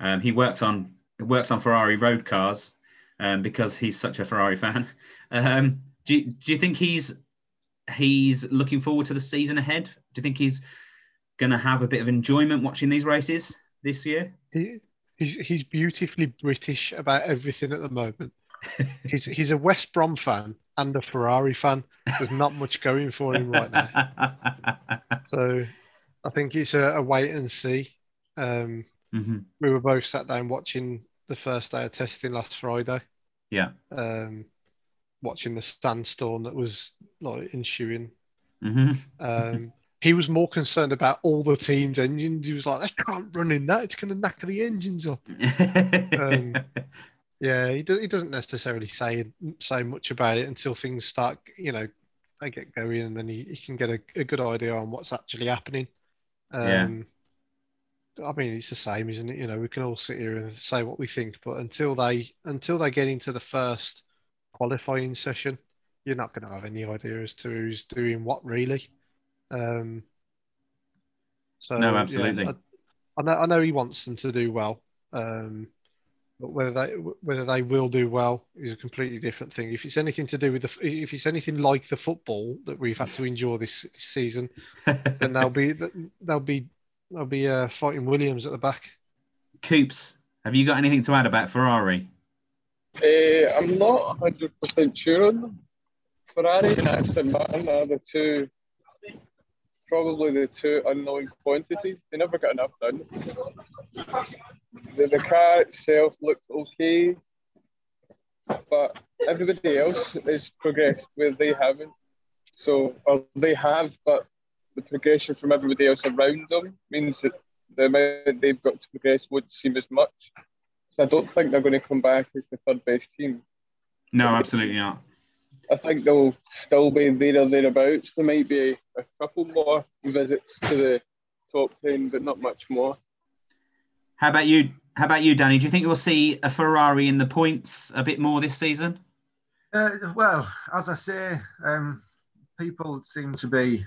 Um, he works on works on Ferrari road cars um, because he's such a Ferrari fan. Um, do you, do you think he's he's looking forward to the season ahead? Do you think he's going to have a bit of enjoyment watching these races this year? He- He's he's beautifully British about everything at the moment. He's he's a West Brom fan and a Ferrari fan. There's not much going for him right now. So I think it's a, a wait and see. Um, mm-hmm. We were both sat down watching the first day of testing last Friday. Yeah. Um, watching the sandstorm that was like ensuing. Mm-hmm. Um, he was more concerned about all the team's engines. He was like, "I can't run in that. It's going to knacker the engines up." um, yeah, he, do, he doesn't necessarily say say much about it until things start, you know, they get going, and then he, he can get a, a good idea on what's actually happening. Um, yeah. I mean, it's the same, isn't it? You know, we can all sit here and say what we think, but until they until they get into the first qualifying session, you're not going to have any idea as to who's doing what really. Um, so, no, absolutely. Yeah, I, I know. I know he wants them to do well, um, but whether they whether they will do well is a completely different thing. If it's anything to do with the, if it's anything like the football that we've had to endure this season, then they'll be they'll be they'll be uh, fighting Williams at the back. Coops, have you got anything to add about Ferrari? Uh, I'm not one hundred percent sure on them. Ferrari and Aston Martin are the two. Probably the two unknown quantities. They never got enough done. The, the car itself looked okay, but everybody else has progressed where they haven't. So, or they have, but the progression from everybody else around them means that the amount they've got to progress won't seem as much. So I don't think they're going to come back as the third best team. No, absolutely not. I think they'll still be there or thereabouts. There might be a couple more visits to the top ten, but not much more. How about you? How about you, Danny? Do you think we'll see a Ferrari in the points a bit more this season? Uh, well, as I say, um, people seem to be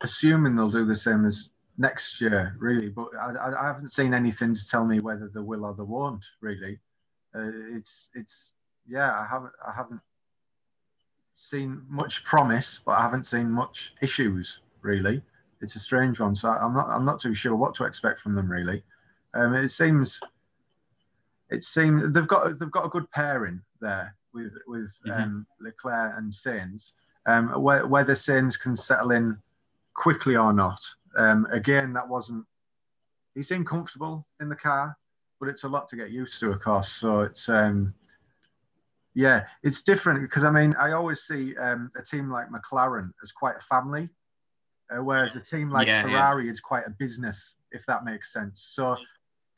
assuming they'll do the same as next year, really. But I, I haven't seen anything to tell me whether they will or they won't. Really, uh, it's it's yeah, I haven't I haven't. seen much promise, but I haven't seen much issues really. It's a strange one, so I'm not I'm not too sure what to expect from them really. Um, it seems it seems they've got they've got a good pairing there with with mm-hmm. um, Leclerc and Sainz. Um, wh- whether Sainz can settle in quickly or not, um, again that wasn't. He seemed comfortable in the car, but it's a lot to get used to, of course. So it's. Um, Yeah, it's different because, I mean, I always see um, a team like McLaren as quite a family, uh, whereas a team like yeah, Ferrari yeah. is quite a business, if that makes sense. So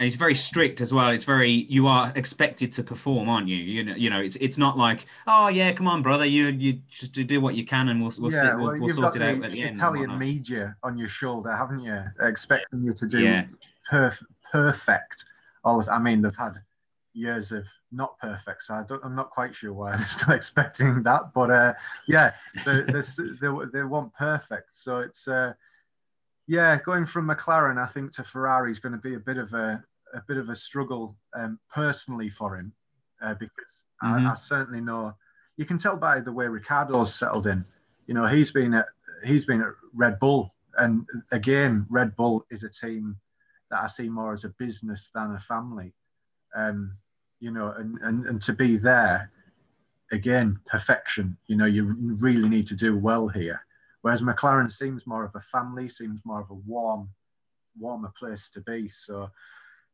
And it's very strict as well. It's very, you are expected to perform, aren't you? You know, you know, it's it's not like, oh yeah, come on, brother, you you just do what you can, and we'll we'll, yeah, sit, we'll, well, we'll sort it out at the end. Italian media on your shoulder, haven't you? They're expecting you to do yeah. perf- perfect. All of, I mean, they've had years of not perfect, so I don't, I'm not quite sure why they're still expecting that. But uh, yeah, they they they want perfect, so it's. Uh, Yeah, going from McLaren, I think, to Ferrari is going to be a bit of a, a bit of a struggle um, personally for him, uh, because mm-hmm. I, I certainly know you can tell by the way Ricciardo's settled in. You know, he's been at he's been at Red Bull, and again, Red Bull is a team that I see more as a business than a family. Um, you know, and, and, and to be there again, perfection. You know, you really need to do well here. Whereas McLaren seems more of a family, seems more of a warm, warmer place to be. So,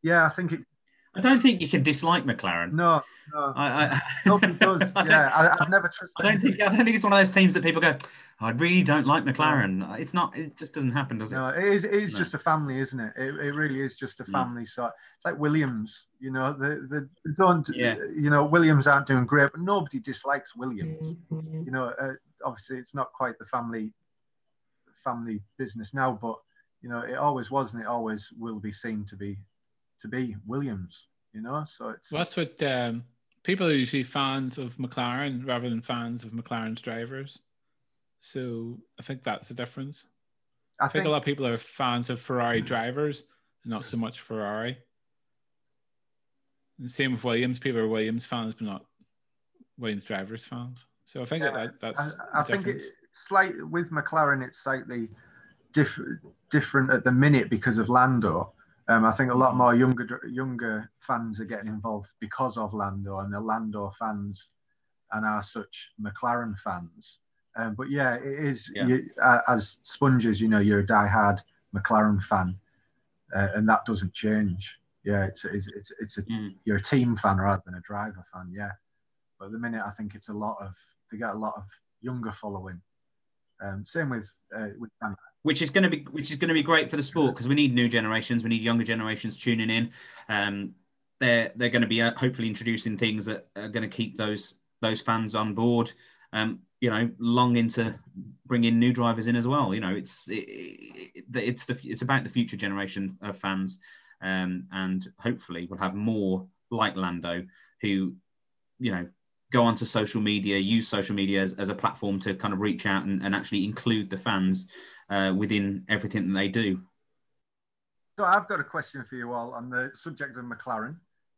yeah, I think it... I don't think you can dislike McLaren. No, no. I, I, nobody does. I yeah, I, I've never trusted... I don't, think, I don't think it's one of those teams that people go, oh, I really don't like McLaren. No. It's not... It just doesn't happen, does it? No, it is, it is no. just a family, isn't it? It, it really is just a family. Mm. So it's like Williams, you know. They, they don't... Yeah. You know, Williams aren't doing great, but nobody dislikes Williams. You know, uh, obviously it's not quite the family... family business now, but you know it always was, and it always will be seen to be to be Williams, you know. So it's well, that's what um, people are usually fans of McLaren rather than fans of McLaren's drivers. So I think that's the difference. I, I think, think a lot of people are fans of Ferrari drivers, not so much Ferrari. And same with Williams, people are Williams fans, but not Williams drivers fans. So I think yeah, that that's I, I the think difference. It, Slight with McLaren, it's slightly diff, different at the minute because of Lando. Um, I think a lot more younger younger fans are getting involved because of Lando, and the Lando fans and are such McLaren fans. Um, but yeah, it is yeah. You, uh, as sponges, you know, you're a diehard McLaren fan, uh, and that doesn't change. Yeah, it's it's it's, it's a, mm. you're a team fan rather than a driver fan. Yeah, but at the minute, I think it's a lot of they get a lot of younger following. Um, same with uh, with Senna. Which is going to be which is going to be great for the sport, because we need new generations, we need younger generations tuning in. Um, they're they're going to be uh, hopefully introducing things that are going to keep those those fans on board. Um, you know, longing to bring in new drivers in as well. You know, it's it, it, it's the it's about the future generation of fans, um, and hopefully we'll have more like Lando who, you know, go onto social media, use social media as, as a platform to kind of reach out and, and actually include the fans uh, within everything that they do. So I've got a question for you all on the subject of McLaren.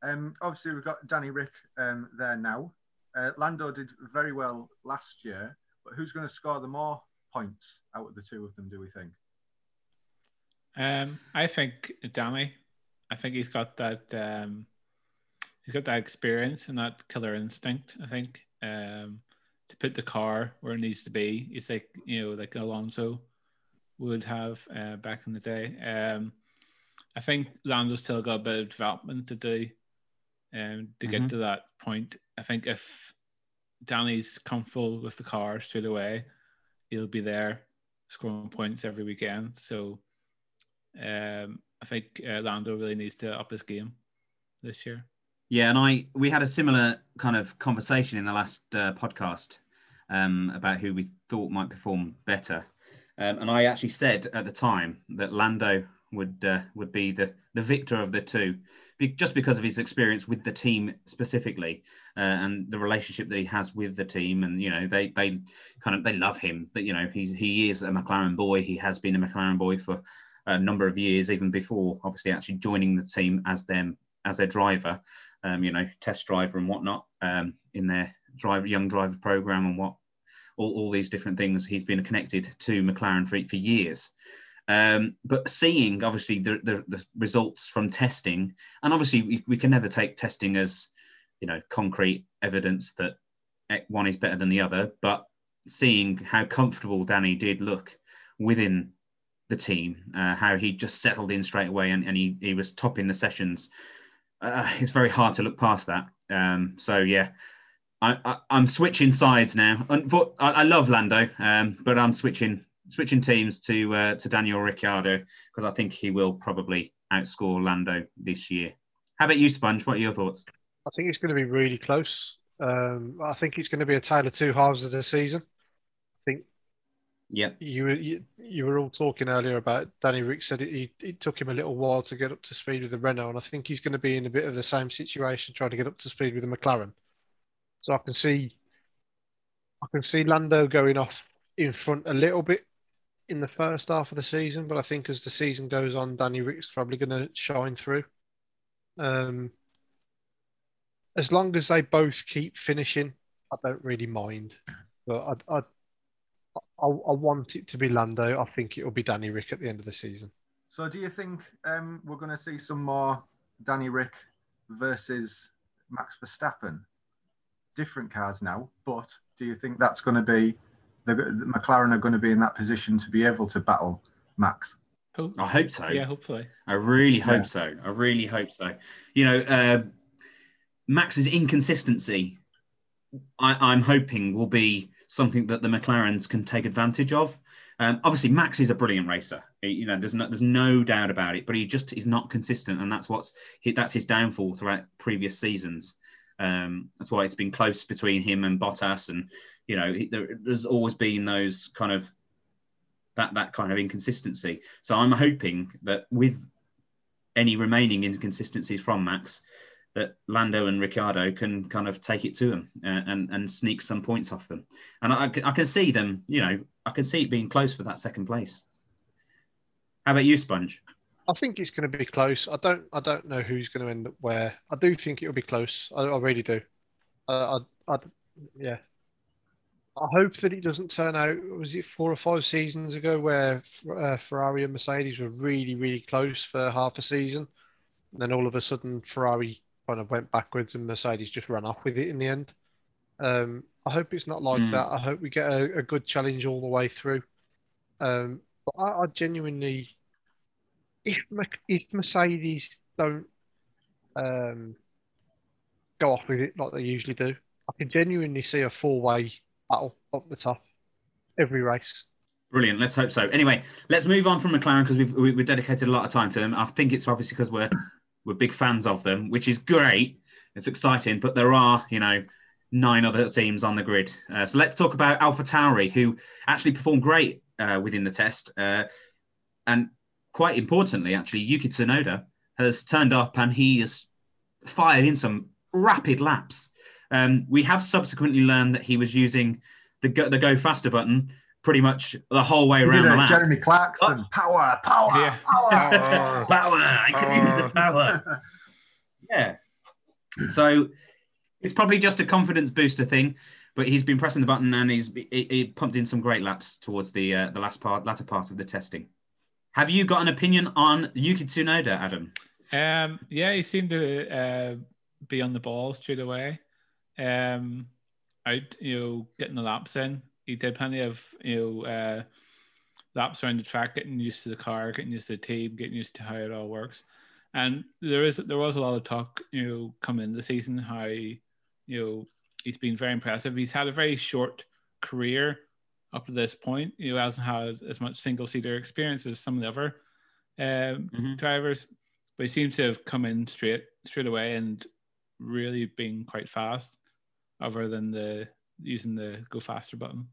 Um, obviously, we've got Danny Ric um, there now. Uh, Lando did very well last year, but who's going to score the more points out of the two of them, do we think? Um, I think Danny. I think he's got that... Um... He's got that experience and that killer instinct, I think, um, to put the car where it needs to be. It's like, you know, like Alonso would have uh, back in the day. Um, I think Lando's still got a bit of development to do um, to mm-hmm. get to that point. I think if Danny's comfortable with the car straight away, he'll be there scoring points every weekend. So um, I think uh, Lando really needs to up his game this year. Yeah, and I we had a similar kind of conversation in the last uh, podcast um, about who we thought might perform better, um, and I actually said at the time that Lando would uh, would be the the victor of the two, be, just because of his experience with the team specifically uh, and the relationship that he has with the team, and you know they they kind of they love him. That you know he he is a McLaren boy. He has been a McLaren boy for a number of years, even before obviously actually joining the team as them as their driver. Um, you know, test driver and whatnot um, in their driver, young driver program and what, all, all these different things. He's been connected to McLaren for, for years. Um, but seeing, obviously, the, the, the results from testing, and obviously we, we can never take testing as, you know, concrete evidence that one is better than the other, but seeing how comfortable Danny did look within the team, uh, how he just settled in straight away and, and he, he was topping the sessions. Uh, it's very hard to look past that. Um, so, yeah, I, I, I'm switching sides now. Unfor- I, I love Lando, um, but I'm switching switching teams to uh, to Daniel Ricciardo, because I think he will probably outscore Lando this year. How about you, Sponge? What are your thoughts? I think it's going to be really close. Um, I think it's going to be a tale of two halves of the season. I think yeah, you, you you were all talking earlier about Danny Rick said it, he, it took him a little while to get up to speed with the Renault, and I think he's going to be in a bit of the same situation trying to get up to speed with the McLaren. So I can see I can see Lando going off in front a little bit in the first half of the season, but I think as the season goes on, Danny Rick's probably going to shine through. Um, as long as they both keep finishing, I don't really mind. But I, I, I, I want it to be Lando. I think it will be Danny Rick at the end of the season. So do you think um, we're going to see some more Danny Rick versus Max Verstappen? Different cars now, but do you think that's going to be the, the McLaren are going to be in that position to be able to battle Max? Hope. I hope so. Yeah, hopefully. I really hope yeah. so. I really hope so. You know, uh, Max's inconsistency, I, I'm hoping, will be something that the McLarens can take advantage of. Um, obviously, Max is a brilliant racer. He, you know, there's no, there's no doubt about it. But he just is not consistent, and that's what's that's his downfall throughout previous seasons. Um, that's why it's been close between him and Bottas, and you know, there, there's always been those kind of that that kind of inconsistency. So I'm hoping that with any remaining inconsistencies from Max, that Lando and Ricciardo can kind of take it to them and and, and sneak some points off them. And I, I can see them, you know, I can see it being close for that second place. How about you, Sponge? I think it's going to be close. I don't. I don't know who's going to end up where. I do think it'll be close. I, I really do. Uh, I, I. Yeah. I hope that it doesn't turn out. Was it four or five seasons ago where uh, Ferrari and Mercedes were really, really close for half a season, and then all of a sudden Ferrari kind of went backwards and Mercedes just ran off with it in the end. Um, I hope it's not like mm. that. I hope we get a, a good challenge all the way through. Um, but I, I genuinely. If if Mercedes don't um, go off with it like they usually do, I can genuinely see a four-way battle up the top every race. Brilliant. Let's hope so. Anyway, let's move on from McLaren because we've we've dedicated a lot of time to them. I think it's obviously because we're we're big fans of them, which is great. It's exciting, but there are you know nine other teams on the grid. Uh, so let's talk about AlphaTauri, who actually performed great uh, within the test, uh, and. Quite importantly, actually, Yuki Tsunoda has turned up and he has fired in some rapid laps. Um, we have subsequently learned that he was using the go, the go faster button pretty much the whole way he around did a the lap. Jeremy Clarkson, oh. power, power, yeah. power, power! I can power. use the power. yeah. So it's probably just a confidence booster thing, but he's been pressing the button and he's he, he pumped in some great laps towards the uh, the last part, latter part of the testing. Have you got an opinion on Yuki Tsunoda, Adam? Um, yeah, he seemed to uh, be on the ball straight away. Um, out, you know, getting the laps in. He did plenty of, you know, uh, laps around the track, getting used to the car, getting used to the team, getting used to how it all works. And there is there was a lot of talk, you know, coming into the season how, you know, he's been very impressive. He's had a very short career. Up to this point, you know, hasn't had as much single-seater experience as some of the other um, mm-hmm. drivers, but he seems to have come in straight straight away and really been quite fast, other than the using the go faster button.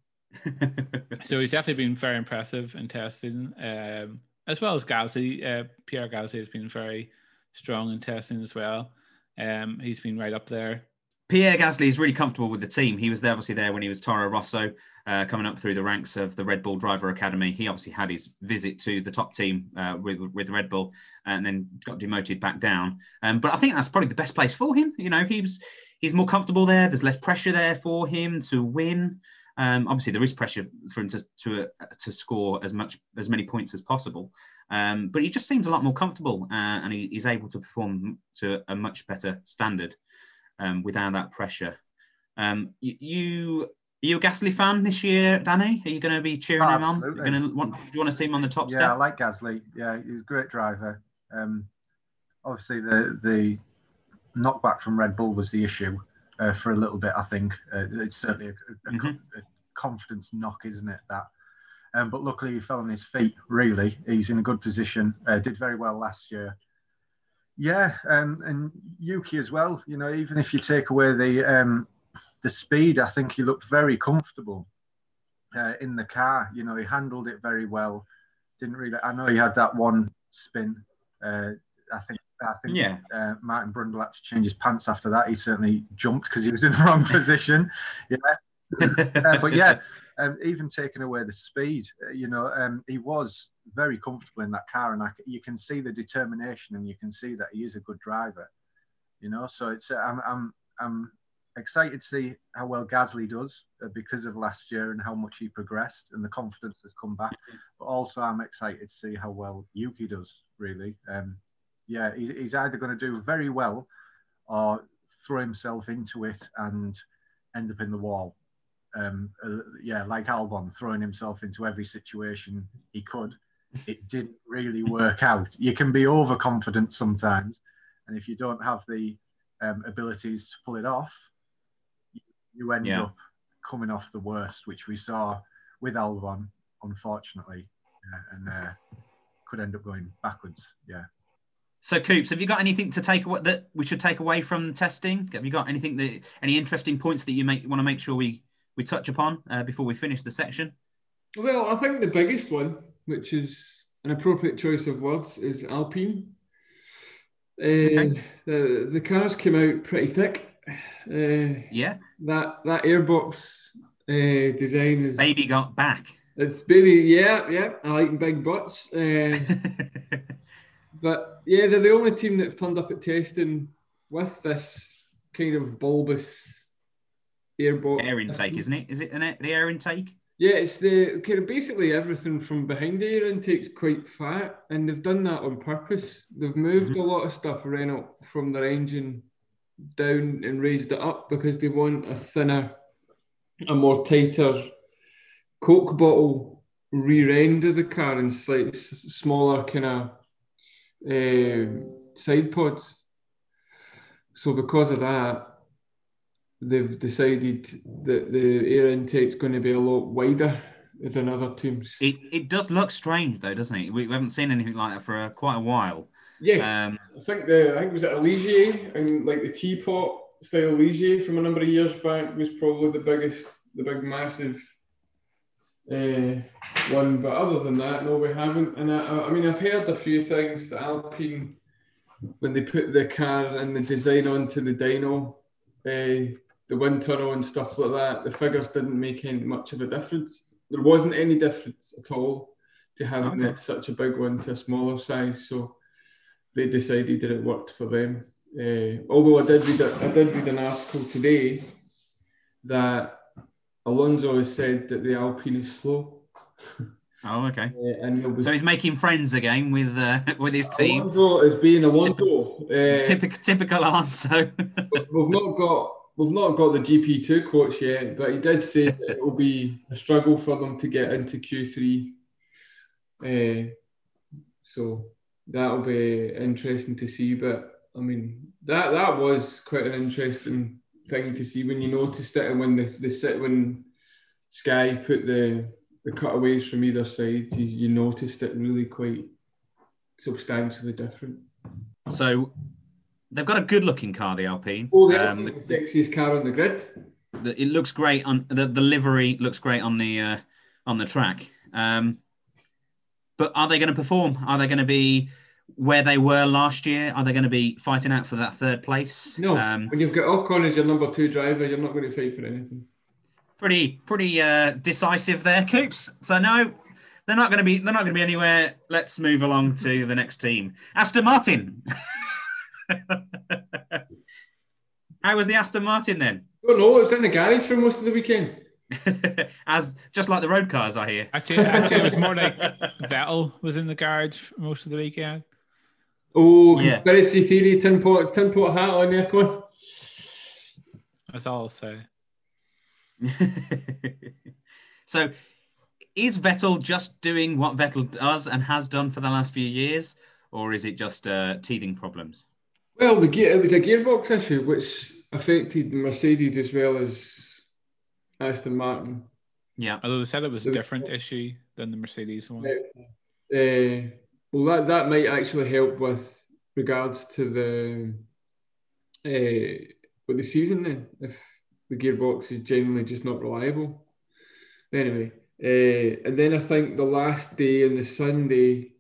So he's definitely been very impressive in testing, um, as well as Gasly. Uh, Pierre Gasly has been very strong in testing as well. Um, he's been right up there. Pierre Gasly is really comfortable with the team. He was there, obviously there when he was Toro Rosso, uh, coming up through the ranks of the Red Bull Driver Academy. He obviously had his visit to the top team uh, with, with Red Bull and then got demoted back down. Um, but I think that's probably the best place for him. You know, he's he's more comfortable there. There's less pressure there for him to win. Um, obviously, there is pressure for him to to, uh, to score as much as many points as possible. Um, but he just seems a lot more comfortable uh, and he, he's able to perform to a much better standard. Um, without that pressure. Um, you, you, are you a Gasly fan this year, Danny? Are you going to be cheering oh, him on? You're going to want, do you want to see him on the top yeah, step? Yeah, I like Gasly. Yeah, he's a great driver. Um, obviously, the the knockback from Red Bull was the issue uh, for a little bit, I think. Uh, it's certainly a, a, mm-hmm. a confidence knock, isn't it, that? Um, but luckily, he fell on his feet, really. He's in a good position. Uh, did very well last year. Yeah, um, and Yuki as well. You know, even if you take away the um, the speed, I think he looked very comfortable uh, in the car. You know, he handled it very well. Didn't really. I know he had that one spin. Uh, I think. I think. Yeah. Uh, Martin Brundle had to change his pants after that. He certainly jumped because he was in the wrong position. Yeah. uh, but yeah, um, even taking away the speed, uh, you know, um, he was very comfortable in that car, and I, you can see the determination, and you can see that he is a good driver, you know. So it's uh, I'm I'm I'm excited to see how well Gasly does uh, because of last year and how much he progressed, and the confidence has come back. But also, I'm excited to see how well Yuki does. Really, um, yeah, he, he's either going to do very well, or throw himself into it and end up in the wall. Um, uh, yeah, like Albon, throwing himself into every situation he could. It didn't really work out. You can be overconfident sometimes, and if you don't have the um, abilities to pull it off, you, you end yeah. up coming off the worst, which we saw with Albon, unfortunately, uh, and uh, could end up going backwards. Yeah. So, Coops, have you got anything to take away that we should take away from testing? Have you got anything that any interesting points that you make want to make sure we we touch upon uh, before we finish the section? Well, I think the biggest one, which is an appropriate choice of words, is Alpine. Uh, okay. the, the cars came out pretty thick. Uh, yeah. That that airbox uh, design is... Baby got back. It's baby, yeah, yeah. I like big butts. Uh, but, yeah, they're the only team that have turned up at testing with this kind of bulbous... Airbox. Air intake, isn't it? Is it an air, the air intake? Yeah, it's the kind of basically everything from behind the air intake's quite fat, and they've done that on purpose. They've moved mm-hmm. a lot of stuff, Renault, from their engine down and raised it up because they want a thinner, a more tighter Coke bottle rear end of the car and slightly smaller kind of uh, side pods. So because of that, they've decided that the air intake's going to be a lot wider than other teams. It it does look strange though, doesn't it? We, we haven't seen anything like that for uh, quite a while. Yes, um, I think the I think it was at Ligier, and like the teapot style Ligier from a number of years back was probably the biggest, the big massive uh, one. But other than that, no, we haven't. And I, I mean, I've heard a few things that Alpine, when they put the car and the design onto the dyno, Uh, the wind tunnel and stuff like that, the figures didn't make any much of a difference. There wasn't any difference at all to having okay. such a big one to a smaller size, so they decided that it worked for them. Uh, although I did, read a, I did read an article today that Alonso has said that the Alpine is slow. Oh, okay. Uh, and so he's making friends again with uh, with his team. Alonso is being Alonso. Typ- uh, typical, typical Alonso. we've not got. We've not got the G P two quotes yet, but he did say that it will be a struggle for them to get into Q three. Uh, so that'll be interesting to see. But, I mean, that that was quite an interesting thing to see when you noticed it, and when the, the sit when Sky put the, the cutaways from either side, you, you noticed it really quite substantially different. So... They've got a good-looking car, the Alpine. Oh, the um, Alpine's the sexiest car on the grid. The, it looks great on the, the livery. Looks great on the uh, on the track. Um, but are they going to perform? Are they going to be where they were last year? Are they going to be fighting out for that third place? No. Um, when you've got Ocon as your number two driver, you're not going to fight for anything. Pretty, pretty uh, decisive there, Coops. So no, they're not going to be. They're not going to be anywhere. Let's move along to the next team, Aston Martin. How was the Aston Martin then? I don't know, it was in the garage for most of the weekend. As just like the road cars, I hear. Actually, actually it was more like Vettel was in the garage for most of the weekend. Oh, yeah. Conspiracy theory, tin pot, tin pot hat on there, come on. That's all I'll say. So, is Vettel just doing what Vettel does and has done for the last few years, or is it just uh, teething problems? Well, the gear, it was a gearbox issue, which affected Mercedes as well as Aston Martin. Yeah, although they said it was a different issue than the Mercedes one. Uh, well, that, that might actually help with regards to the uh, well, the season then, if the gearbox is genuinely just not reliable. Anyway, uh, and then I think the last day on the Sunday,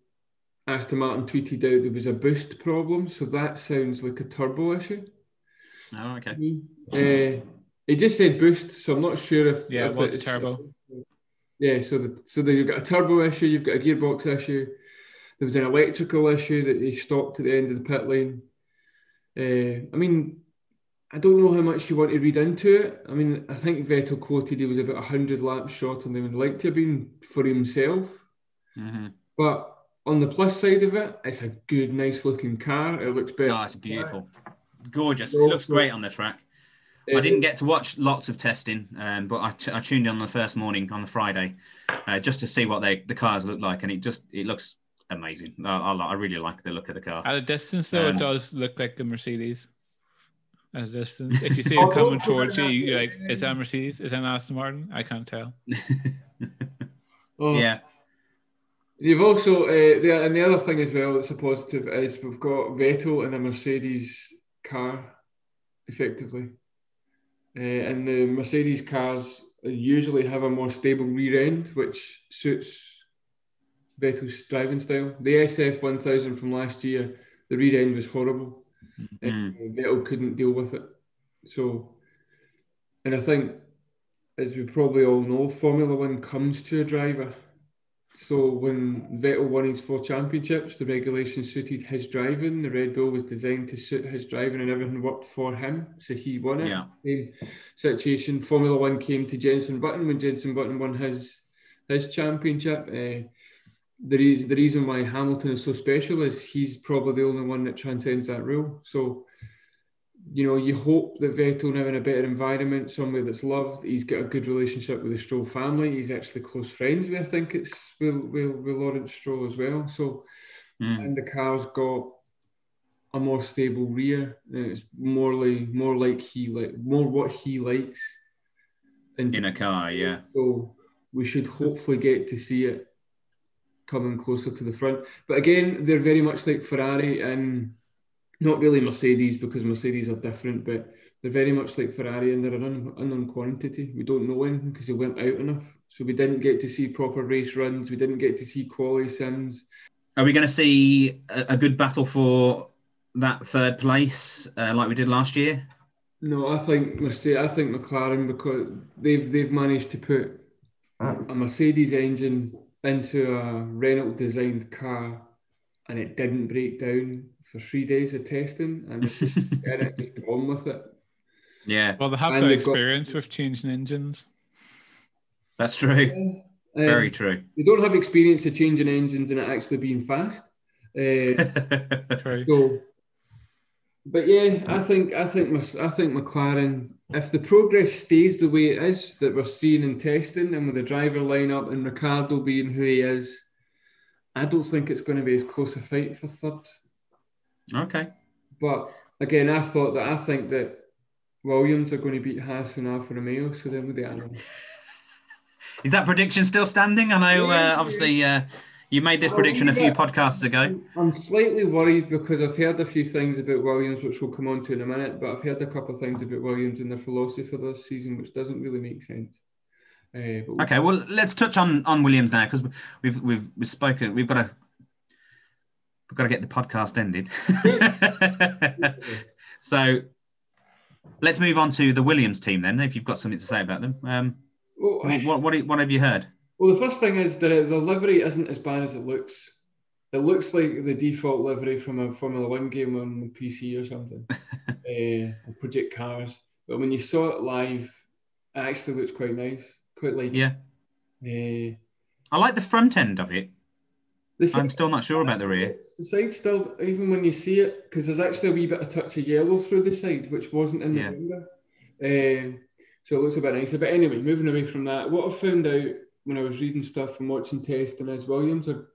Aston Martin tweeted out there was a boost problem, so that sounds like a turbo issue. Oh, okay. Uh, it just said boost, so I'm not sure if yeah, if it was a turbo. Started. Yeah, so the, so the, you've got a turbo issue, you've got a gearbox issue. There was an electrical issue that they stopped at the end of the pit lane. Uh, I mean, I don't know how much you want to read into it. I mean, I think Vettel quoted he was about one hundred laps short on them and like to have been for himself. Mm-hmm. But on the plus side of it, it's a good, nice-looking car. It looks better. Oh, it's beautiful. Gorgeous. It looks great on the track. I didn't get to watch lots of testing, um, but I, t- I tuned in on the first morning on the Friday uh, just to see what they, the cars look like, and it just it looks amazing. I, I, I really like the look of the car. At a distance, though, um, it does look like the Mercedes. At a distance, if you see it coming towards you, you're like, is that Mercedes? Is that Aston Martin? I can't tell. Well, yeah. You've also, uh, the, and the other thing as well that's a positive is we've got Vettel in a Mercedes car, effectively. Uh, and the Mercedes cars usually have a more stable rear end, which suits Vettel's driving style. The S F one thousand from last year, the rear end was horrible. And mm-hmm. Vettel couldn't deal with it. So, and I think, as we probably all know, Formula One comes to a driver. So when Vettel won his four championships, the regulation suited his driving. The Red Bull was designed to suit his driving and everything worked for him. So he won it. Yeah. Same situation. Formula One came to Jenson Button when Jenson Button won his his championship. Uh, the, re- the reason why Hamilton is so special is he's probably the only one that transcends that rule. So, you know, you hope that Vettel now in a better environment, somewhere that's loved. He's got a good relationship with the Stroll family. He's actually close friends with, I think it's with, with, with Lawrence Stroll as well. So, mm. and the car's got a more stable rear. It's more like more like he like more what he likes in, in a car. Yeah. So we should hopefully get to see it coming closer to the front. But again, they're very much like Ferrari and. Not really Mercedes, because Mercedes are different, but they're very much like Ferrari and they're an un- unknown quantity. We don't know anything because they weren't out enough. So we didn't get to see proper race runs. We didn't get to see quali sims. Are we going to see a, a good battle for that third place uh, like we did last year? No, I think Mercedes, I think McLaren, because they've they've managed to put a Mercedes engine into a Renault designed car and it didn't break down for three days of testing and it just go on with it. Yeah. Well, they have and got experience got... with changing engines. That's true. Um, Very true. They don't have experience of changing engines and it actually being fast. Uh, true. So, but yeah, I think I think I think McLaren, if the progress stays the way it is that we're seeing in testing and with the driver lineup and Ricciardo being who he is, I don't think it's going to be as close a fight for third. Okay. But again, I thought that I think that Williams are going to beat Haas and Alfa Romeo, so then with the animal. Is that prediction still standing? I know, yeah, uh, obviously, uh, you made this I prediction a few it. podcasts ago. I'm slightly worried because I've heard a few things about Williams, which we'll come on to in a minute, but I've heard a couple of things about Williams and their philosophy for this season, which doesn't really make sense. Uh, but okay, well, let's touch on, on Williams now because we've we've we've spoken. We've got a. We've got to get the podcast ended. So let's move on to the Williams team then, if you've got something to say about them. Um, well, what, what, what have you heard? Well, the first thing is that the livery isn't as bad as it looks. It looks like the default livery from a Formula One game on the P C or something. uh, Project Cars. But when you saw it live, it actually looks quite nice. Quite like Yeah. Uh, I like the front end of it. Side, I'm still not sure about the rear. The side still, even when you see it, because there's actually a wee bit of touch of yellow through the side, which wasn't in the yeah. window. Um, so it looks a bit nicer. But anyway, moving away from that, what I found out when I was reading stuff and watching testing is Williams are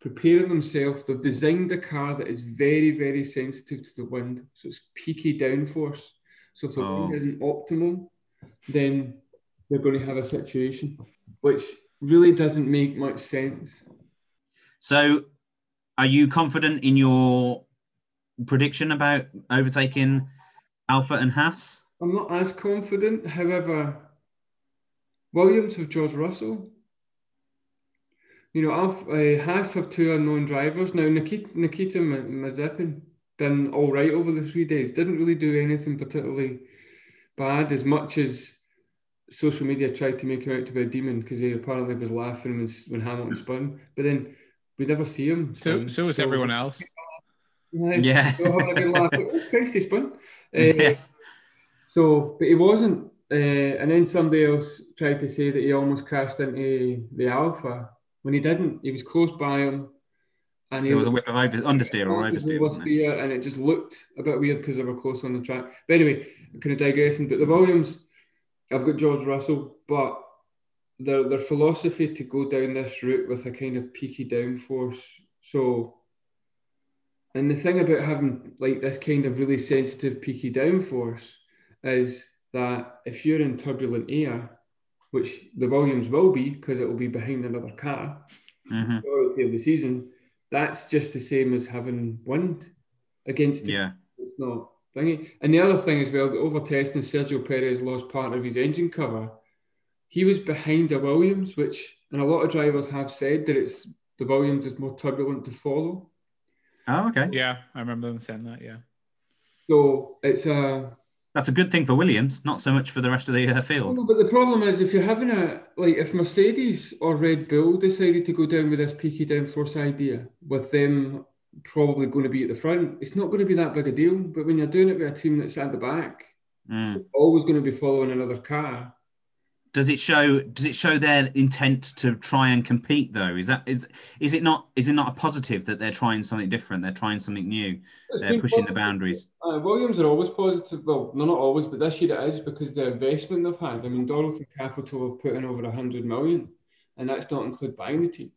preparing themselves. They've designed a car that is very, very sensitive to the wind. So it's peaky downforce. So if the oh. wind isn't optimal, then they're going to have a situation, which really doesn't make much sense. So, are you confident in your prediction about overtaking Alpha and Haas? I'm not as confident. However, Williams with George Russell. You know, Alpha, uh, Haas have two unknown drivers. Now, Nikita, Nikita Mazepin done all right over the three days. Didn't really do anything particularly bad, as much as social media tried to make him out to be a demon because he apparently was laughing when, when Hamilton spun. But then we never see him spin. So, so was so everyone else. Like, yeah. So having a good laugh. Like, oh, Christ, he spun. Uh, yeah. So, but he wasn't. Uh, and then somebody else tried to say that he almost crashed into the Alpha. When he didn't, he was close by him, and he it was a whip of over, understeer or oversteer, oversteer and it just looked a bit weird because they were close on the track. But anyway, kind of digressing. But the Williams, I've got George Russell, but their their philosophy to go down this route with a kind of peaky downforce. So, and the thing about having like this kind of really sensitive peaky downforce is that if you're in turbulent air, which the Williams will be because it will be behind another car mm-hmm. majority of the season, that's just the same as having wind against it. Yeah. It's not thingy. And the other thing as well, the overtesting, Sergio Perez lost part of his engine cover. He was behind a Williams, which, and a lot of drivers have said that it's the Williams is more turbulent to follow. Oh, okay. Yeah, I remember them saying that, yeah. So it's a... That's a good thing for Williams, not so much for the rest of the uh, field. No, but the problem is if you're having a, like if Mercedes or Red Bull decided to go down with this peaky downforce idea, with them probably going to be at the front, it's not going to be that big a deal. But when you're doing it with a team that's at the back, mm. it's always going to be following another car. Does it show? Does it show their intent to try and compete though? Is that is is it not is it not a positive that they're trying something different? They're trying something new. It's they're pushing positive. The boundaries. Uh, Williams are always positive. Well, no, not always, but this year it is because the investment they've had. I mean, Donaldson Capital have put in over a hundred million, and that's not include buying the team.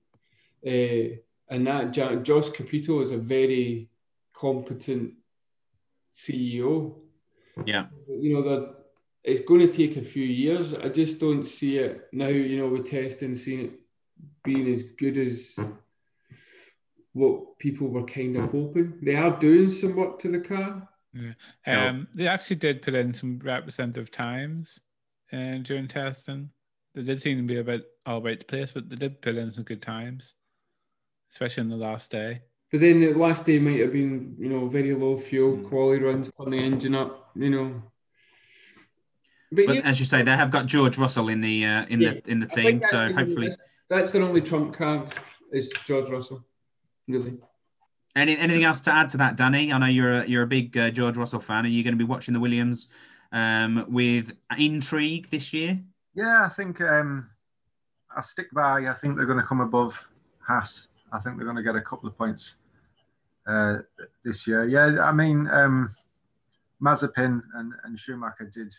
Uh, and that Josh Capito is a very competent C E O. Yeah, so, you know the. It's going to take a few years. I just don't see it now, you know, with testing, seeing it being as good as what people were kind of hoping. They are doing some work to the car. Yeah. Um, they actually did put in some representative times uh, during testing. They did seem to be a bit all right to place, but they did put in some good times, especially on the last day. But then the last day might have been, you know, very low fuel, mm. quality runs, turn the engine up, you know. But, but you, as you say, they have got George Russell in the uh, in yeah, the in the team, so hopefully the, that's their only trump card is George Russell, really. Any anything else to add to that, Danny? I know you're a, you're a big uh, George Russell fan. Are you going to be watching the Williams um, with intrigue this year? Yeah, I think um, I stick by. I think they're going to come above Haas. I think they're going to get a couple of points uh, this year. Yeah, I mean um, Mazepin and, and Schumacher did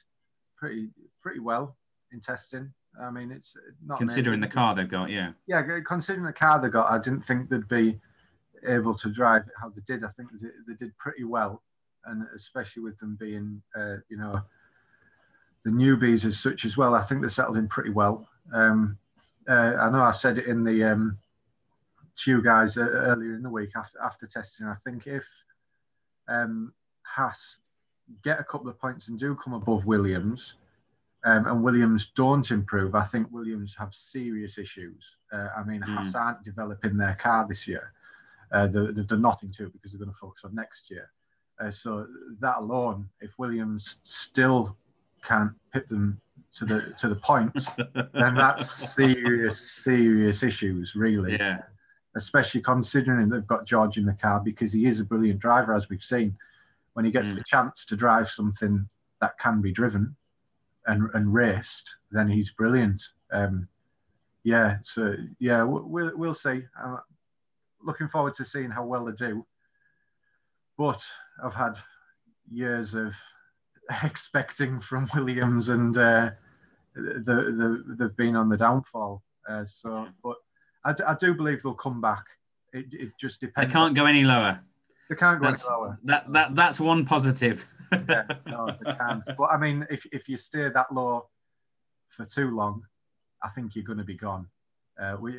pretty pretty well in testing. I mean, it's not considering amazing. The car they've got, yeah. Yeah, considering the car they got, I didn't think they'd be able to drive it how they did. I think they did pretty well, and especially with them being, uh, you know, the newbies as such as well. I think they settled in pretty well. Um, uh, I know I said it in the um, to you guys uh, earlier in the week after after testing. I think if um, Haas get a couple of points and do come above Williams, um, and Williams don't improve, I think Williams have serious issues. Uh, I mean, mm. Haas aren't developing their car this year. Uh, they, they've done nothing to it because they're going to focus on next year. Uh, so that alone, if Williams still can't pip them to the to the points, then that's serious, serious issues, really. Yeah. Especially considering they've got George in the car because he is a brilliant driver, as we've seen. When he gets mm. the chance to drive something that can be driven and, and raced, then he's brilliant. Um, yeah, so yeah, we'll we'll see. I'm looking forward to seeing how well they do. But I've had years of expecting from Williams, and uh, the, the they've been on the downfall. Uh, so, but I, I do believe they'll come back. It, it just depends. They can't go any lower. They can't go that's, any lower. That, that, that's one positive. Yeah, no, they can't. But, I mean, if, if you stay that low for too long, I think you're going to be gone. Uh, we,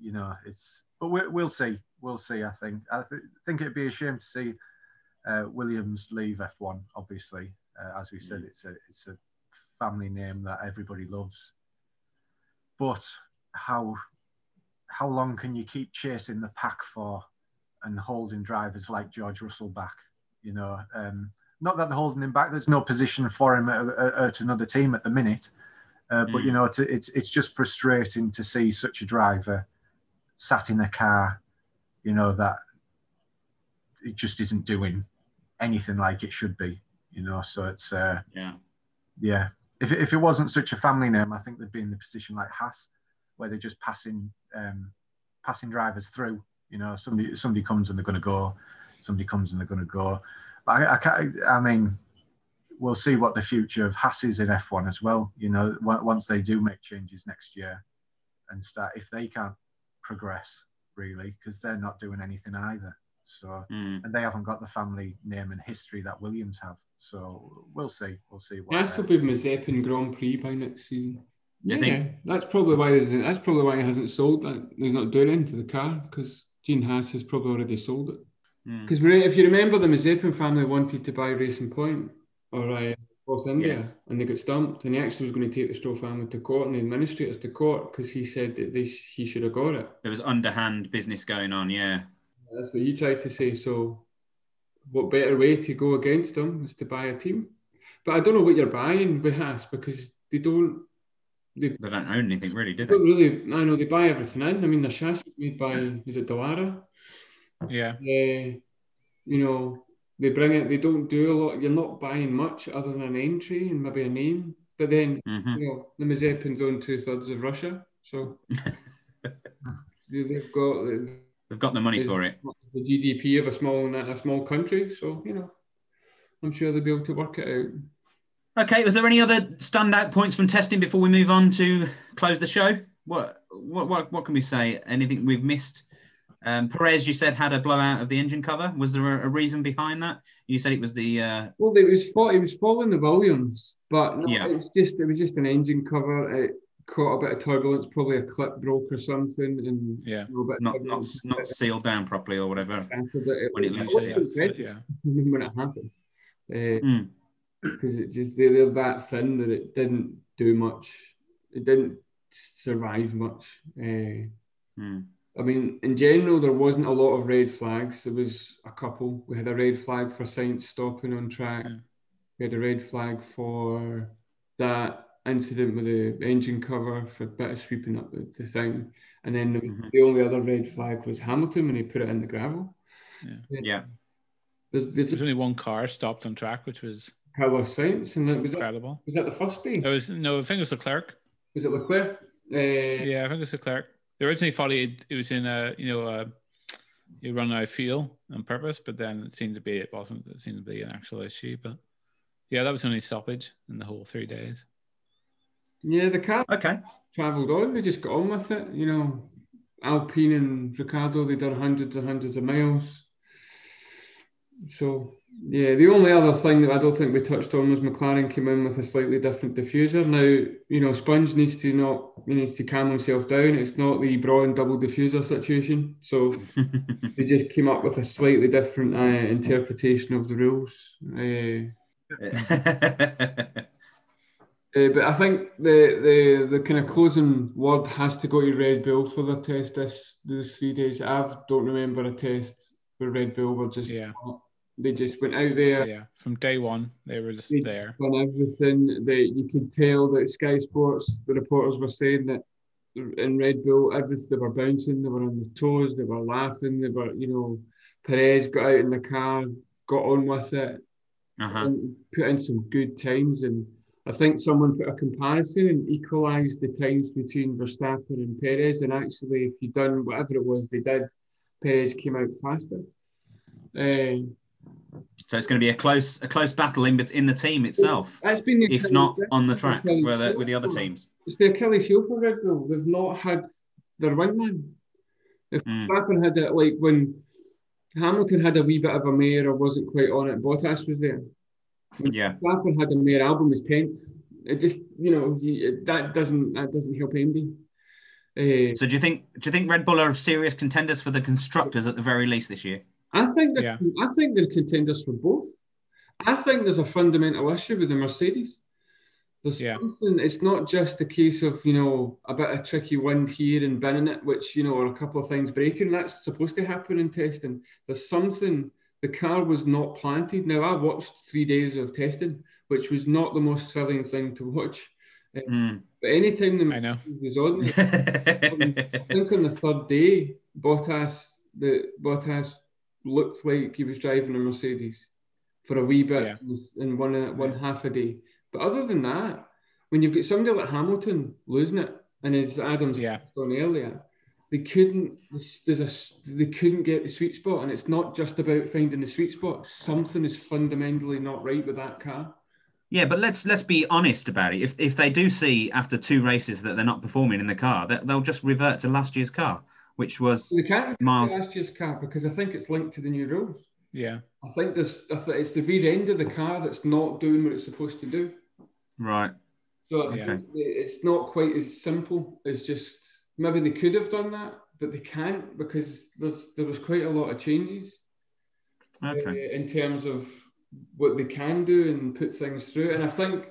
you know, it's... But we, we'll see. We'll see, I think. I th- think it'd be a shame to see Uh, Williams leave F one, obviously. Uh, as we said, mm. it's a it's a family name that everybody loves. But how how long can you keep chasing the pack for and holding drivers like George Russell back? You know, um, not that they're holding him back. There's no position for him at, at another team at the minute. Uh, mm. But, you know, to, it's it's just frustrating to see such a driver sat in a car, you know, that it just isn't doing anything like it should be, you know. So it's, uh, yeah. Yeah. If, if it wasn't such a family name, I think they'd be in the position like Haas, where they're just passing um, passing drivers through. You know, somebody somebody comes and they're going to go. Somebody comes and they're going to go. But I, I can't, I mean, we'll see what the future of Haas is in F one as well. You know, once they do make changes next year and start, if they can't progress really, because they're not doing anything either. So, mm. and they haven't got the family name and history that Williams have. So we'll see. We'll see. What, that's uh, still be Mazepin Grand Prix by next season. You yeah, think? That's probably why. That's probably why it hasn't sold. There's not doing into the car because Gene Haas has probably already sold it. Because mm. if you remember, the Mazepin family wanted to buy Racing Point or uh, North India, yes. and they got stumped. And he actually was going to take the Stroll family to court and the administrators to court because he said that they sh- he should have got it. There was underhand business going on. Yeah. That's what you tried to say. So what better way to go against them is to buy a team? But I don't know what you're buying with Haas because they don't... They, they don't own anything really, do they? Really, I know, they buy everything in. I mean, the chassis made by, is it Dallara? Yeah. Uh, you know, they bring it, they don't do a lot. You're not buying much other than an entry and maybe a name. But then, mm-hmm. you know, the Mazepin's own two-thirds of Russia. So they've got... They've got the money for it. The G D P of a small a small country, so you know, I'm sure they'll be able to work it out. Okay, was there any other standout points from testing before we move on to close the show? What what what, what can we say? Anything we've missed? Um, Perez, you said, had a blowout of the engine cover. Was there a, a reason behind that? You said it was the uh... well, it was it was following the Williams, but no, yeah. it's just it was just an engine cover. It, caught a bit of turbulence, probably a clip broke or something, and yeah, you know, a not not not sealed down properly or whatever. It, when it usually is, yeah, when it happened, because uh, mm. it just they, they're that thin that it didn't do much. It didn't survive much. Uh, mm. I mean, in general, there wasn't a lot of red flags. There was a couple. We had a red flag for Sainz stopping on track. Yeah. We had a red flag for that incident with the engine cover for a bit of sweeping up the, the thing, and then the, mm-hmm. the only other red flag was Hamilton when he put it in the gravel. Yeah, yeah. There's, there's, there's only one car stopped on track, which was Carlos Sainz, and that was incredible. That, was that the first day? It was no, I think it was Leclerc. Was it Leclerc? Uh, yeah, I think it was Leclerc. They originally thought it, it was in a you know a, you run out of fuel on purpose, but then it seemed to be it wasn't. It seemed to be an actual issue, but yeah, that was the only stoppage in the whole three days. Yeah, the car okay. travelled on. They just got on with it. You know, Alpine and Ricciardo, they've done hundreds and hundreds of miles. So, yeah, the only other thing that I don't think we touched on was McLaren came in with a slightly different diffuser. Now, you know, Sponge needs to not, he needs to calm himself down. It's not the Braun double diffuser situation. So they just came up with a slightly different uh, interpretation of the rules. Uh, Uh, but I think the, the the kind of closing word has to go to Red Bull for the test this these three days. I don't remember a test where Red Bull were just yeah. they just went out there. Yeah, from day one they were just there. On everything that you could tell that Sky Sports, the reporters were saying that in Red Bull, everything they were bouncing, they were on their toes, they were laughing, they were you know, Perez got out in the car, got on with it, uh-huh. and put in some good times and. I think someone put a comparison and equalised the times between Verstappen and Perez, and actually, if you'd done whatever it was they did, Perez came out faster. Uh, so it's going to be a close, a close battle in in the team itself. That's been the if not on the track the where the, with the other teams. It's the Achilles heel for Red Bull. They've not had their wingman. If mm. Verstappen had it, like when Hamilton had a wee bit of a mare or wasn't quite on it, Bottas was there. When yeah, Verstappen had a mere album was tenth. It just you know it, that doesn't that doesn't help Andy. Uh, so do you think do you think Red Bull are serious contenders for the constructors at the very least this year? I think yeah. I think they're contenders for both. I think there's a fundamental issue with the Mercedes. There's yeah. something, it's not just a case of, you know, a bit of tricky wind here and binning it, which, you know, or a couple of things breaking. That's supposed to happen in testing. There's something, the car was not planted. Now, I watched three days of testing, which was not the most thrilling thing to watch. Mm. But anytime the Mercedes was on, I think on the third day, Bottas, the Bottas looked like he was driving a Mercedes for a wee bit yeah. in one, one yeah. half a day. But other than that, when you've got somebody like Hamilton losing it, and as Adams yeah. touched on earlier, they couldn't. There's a they couldn't get the sweet spot, and it's not just about finding the sweet spot. Something is fundamentally not right with that car. Yeah, but let's let's be honest about it. If if they do see after two races that they're not performing in the car, that they'll just revert to last year's car, which was they can't miles last year's car because I think it's linked to the new rules. Yeah, I think there's I th- it's the rear end of the car that's not doing what it's supposed to do. Right. So I yeah. think it's not quite as simple as just maybe they could have done that, but they can't because there's there was quite a lot of changes. Okay. Uh, in terms of what they can do and put things through, and I think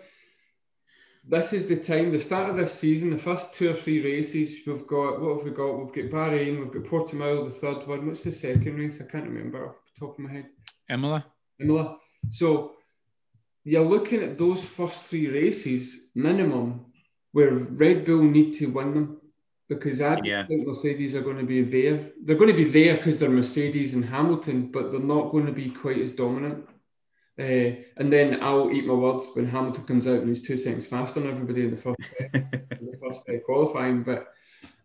this is the time. The start of this season, the first two or three races we've got. What have we got? We've got Bahrain. We've got Portimao, the third one. What's the second race? I can't remember off the top of my head. Imola. Imola. So. You're looking at those first three races, minimum, where Red Bull need to win them because I don't yeah. think Mercedes are going to be there. They're going to be there because they're Mercedes and Hamilton, but they're not going to be quite as dominant. Uh, and then I'll eat my words when Hamilton comes out and he's two seconds faster than everybody in the first, in the first uh, qualifying. But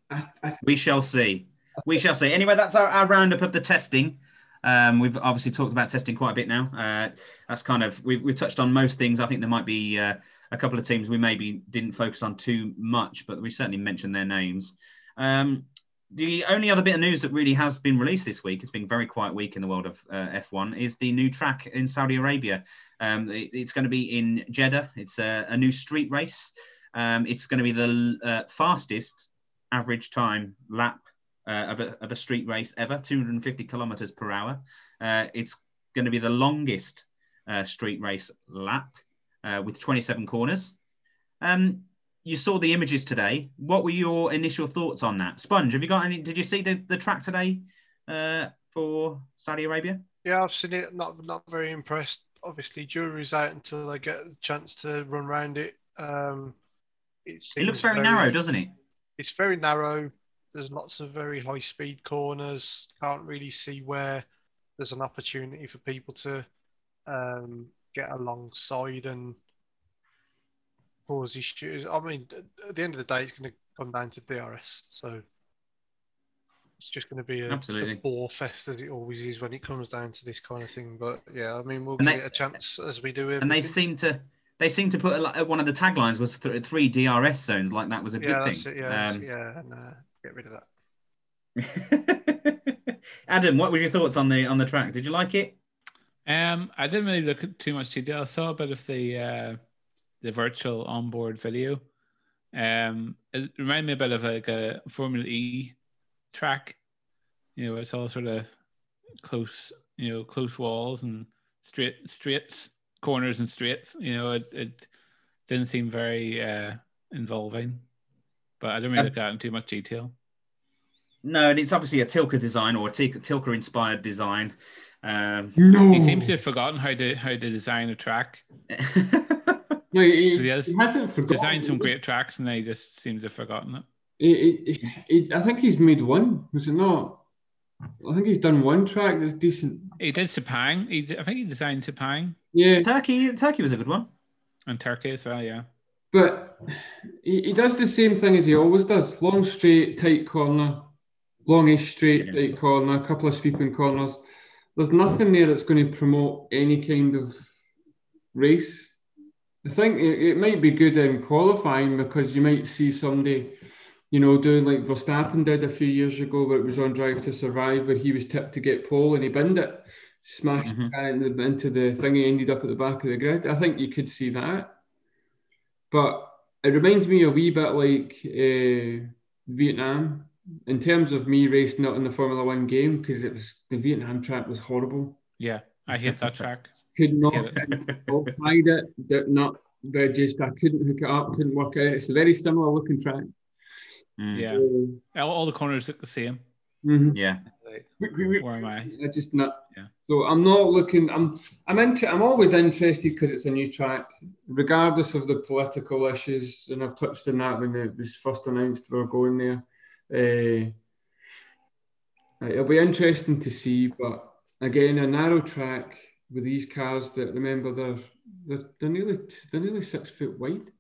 I, I th- we shall see. We shall see. Anyway, that's our, our roundup of the testing. Um, we've obviously talked about testing quite a bit now. Uh, that's kind of we've, we've touched on most things. I think there might be uh, a couple of teams we maybe didn't focus on too much, but we certainly mentioned their names. Um, the only other bit of news that really has been released this week, it's been a very quiet week in the world of uh, F one, is the new track in Saudi Arabia. Um, it, it's going to be in Jeddah. It's a, a new street race. Um, it's going to be the uh, fastest average time lap Uh, of, a, of a street race ever, two hundred fifty kilometers per hour. Uh, it's going to be the longest uh, street race lap uh, with twenty-seven corners. Um, you saw the images today. What were your initial thoughts on that? Sponge, have you got any? Did you see the, the track today uh, for Saudi Arabia? Yeah, I've seen it. Not not very impressed. Obviously, jury's out until they get the chance to run around it. Um, it, it looks very, very narrow, doesn't it? It's very narrow. There's lots of very high-speed corners. Can't really see where there's an opportunity for people to um, get alongside and cause issues. I mean, at the end of the day, it's going to come down to D R S. So it's just going to be a, a bore fest, as it always is when it comes down to this kind of thing. But yeah, I mean, we'll and get they, a chance as we do it. And they seem to. They seem to put a, one of the taglines was th- three D R S zones, like that was a yeah, good thing. It, yeah, um, yeah, and uh, get rid of that. Adam, what were your thoughts on the on the track? Did you like it? Um, I didn't really look at too much detail. I saw a bit of the uh, the virtual onboard video. Um, it reminded me a bit of like a Formula E track. You know, it's all sort of close, you know, close walls and straight straights. Corners and straights, you know, it, it didn't seem very uh, involving, but I didn't really look at it in too much detail. No, and it's obviously a Tilke design or a Tilke inspired design. Um, no, he seems to have forgotten how to how to design a track. No, he, he, has he hasn't forgotten. Designed some great tracks, and they just seems to have forgotten it. It, it, it. I think he's made one, was it not? I think he's done one track that's decent. He did Sepang. He, I think he designed Sepang. Yeah, Turkey. Turkey was a good one. And Turkey as well, yeah. But he, he does the same thing as he always does: long straight, tight corner, longish straight, yeah. tight corner, a couple of sweeping corners. There's nothing there that's going to promote any kind of race. I think it, it might be good in qualifying because you might see somebody, you know, doing like Verstappen did a few years ago where it was on Drive to Survive where he was tipped to get pole and he binned it, smashed mm-hmm. into the thing and ended up at the back of the grid. I think you could see that. But it reminds me a wee bit like uh, Vietnam in terms of me racing out in the Formula One game, because it was the Vietnam track was horrible. Yeah, I hate that track. Could not tried it, did not register. I couldn't hook it up, couldn't work out. It's a very similar looking track. Mm. Yeah, um, all, all the corners look the same. Mm-hmm. Yeah. Like, where am I? I just not. Yeah. So I'm not looking. I'm. I'm inter- I'm always interested because it's a new track, regardless of the political issues. And I've touched on that when it was first announced we were going there. Uh, it'll be interesting to see, but again, a narrow track with these cars that, remember, they're they're, they're nearly they're nearly six foot wide.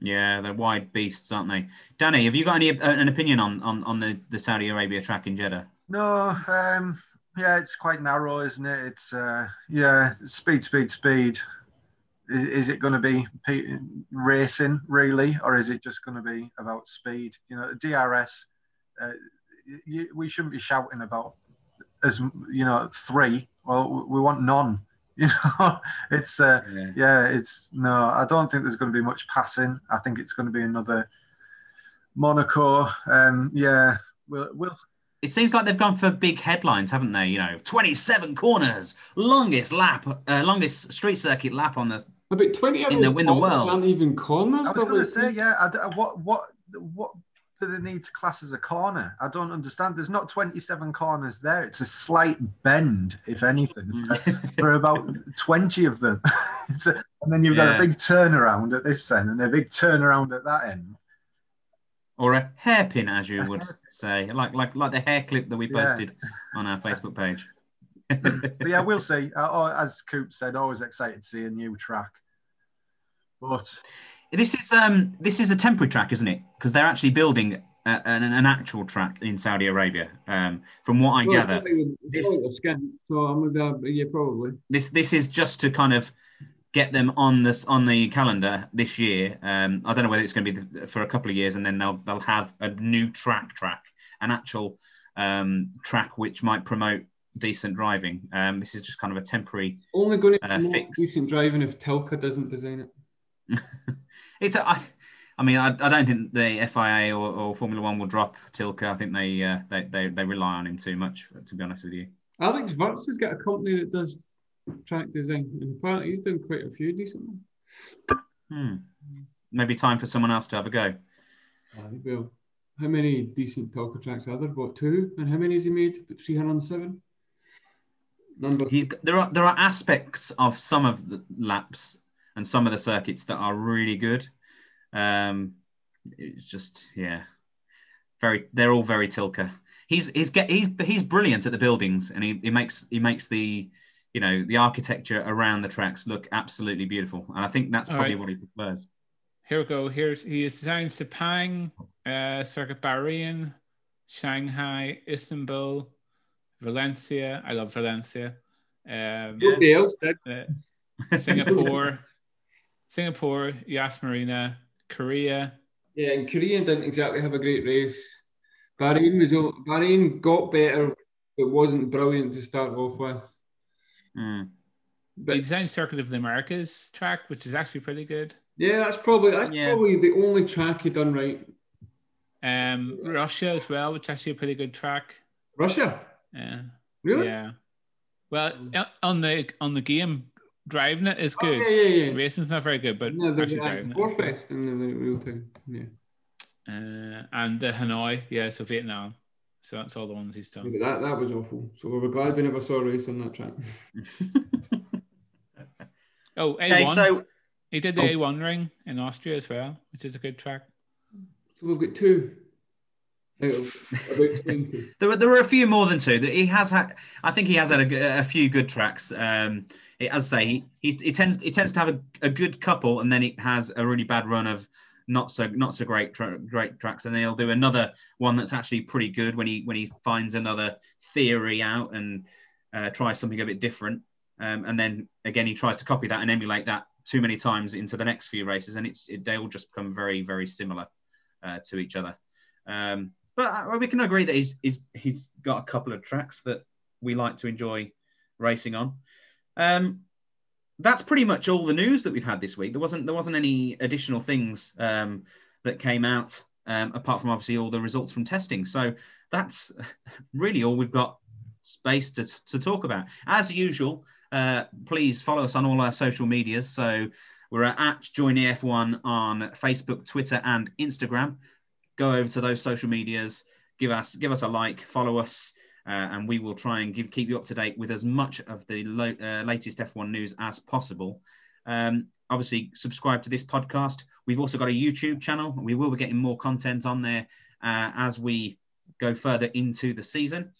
Yeah, they're wide beasts, aren't they? Danny, have you got any uh, an opinion on on, on the, the Saudi Arabia track in Jeddah? No, um, yeah, it's quite narrow, isn't it? It's uh, yeah, speed, speed, speed. Is, is it going to be pe- racing really, or is it just going to be about speed? You know, D R S. Uh, you, we shouldn't be shouting about as you know three. Well, we want none. You know, it's uh, yeah. yeah, it's no. I don't think there's going to be much passing. I think it's going to be another Monaco. Um, yeah, we'll, we'll. It seems like they've gone for big headlines, haven't they? You know, twenty-seven corners, longest lap, uh, longest street circuit lap on the. About twenty in the, in the world. Aren't even corners. I was going to say, yeah. I, what what what do they need to class as a corner? I don't understand. There's not twenty-seven corners there. It's a slight bend, if anything, for, for about twenty of them. It's a, and then you've yeah. got a big turnaround at this end and a big turnaround at that end. Or a hairpin, as you would say, like like like the hair clip that we posted yeah. on our Facebook page. But yeah, we'll see. Uh, as Coop said, always excited to see a new track. But... This is um this is a temporary track, isn't it? Because they're actually building a, an, an actual track in Saudi Arabia. Um, from what I well, gather, this, so I'm gonna, yeah, probably. This this is just to kind of get them on this on the calendar this year. Um, I don't know whether it's going to be for a couple of years, and then they'll they'll have a new track track, an actual um track which might promote decent driving. Um, this is just kind of a temporary. It's only going to uh, fix decent driving if Tilke doesn't design it. It's a, I, I mean, I, I don't think the F I A or, or Formula One will drop Tilke. I think they, uh, they they they rely on him too much, to be honest with you. Alex Wurz has got a company that does track design, and apparently he's done quite a few recently. Hmm. Maybe time for someone else to have a go. Uh, well, how many decent Tilke tracks are there? What, two? And how many has he made? Three hundred and seven. Number. He's, there are there are aspects of some of the laps and some of the circuits that are really good. Um, it's just, yeah, very. They're all very Tilke. He's he's get he's he's brilliant at the buildings, and he, he makes he makes the you know the architecture around the tracks look absolutely beautiful. And I think that's all probably right. What he prefers. Here we go. Here's he has designed Sepang, uh, Circuit Bahrain, Shanghai, Istanbul, Valencia. I love Valencia. Um, Nobody else did. Uh, Singapore. Singapore, Yas Marina, Korea. Yeah, and Korea didn't exactly have a great race. Bahrain was Bahrain got better, but wasn't brilliant to start off with. Mm. But the design circuit of the Americas track, which is actually pretty good. Yeah, that's probably that's yeah. probably the only track he done right. Um, Russia as well, which is actually a pretty good track. Russia. Yeah. Really? Yeah. Well, on the on the game. Driving it is good. Oh, yeah, yeah, yeah. Racing's not very good, but no, actually driving it. In the real time. Yeah. Uh, and uh, Hanoi, yeah, so Vietnam. So that's all the ones he's done. Yeah, that that was awful. So we were glad we never saw a race on that track. oh, A one. Hey, so... He did the oh. A one ring in Austria as well, which is a good track. So we've got two. there, were, there were a few more than two that he has had. I think he has had a, a few good tracks. Um, it, as I say, he, he, he tends he tends to have a, a good couple, and then it has a really bad run of not so not so great tra- great tracks, and then he'll do another one that's actually pretty good when he when he finds another theory out and uh, tries something a bit different, um, and then again he tries to copy that and emulate that too many times into the next few races, and it's it, they all just become very very similar uh, to each other. Um, But we can agree that he's, he's he's got a couple of tracks that we like to enjoy racing on. Um, that's pretty much all the news that we've had this week. There wasn't there wasn't any additional things um, that came out um, apart from obviously all the results from testing. So that's really all we've got space to, to talk about. As usual, uh, please follow us on all our social medias. So we're at Join E F one on Facebook, Twitter, and Instagram. Go over to those social medias, give us give us a like, follow us, uh, and we will try and give, keep you up to date with as much of the lo uh, latest F one news as possible. Um, obviously, subscribe to this podcast. We've also got a YouTube channel. We will be getting more content on there uh, as we go further into the season.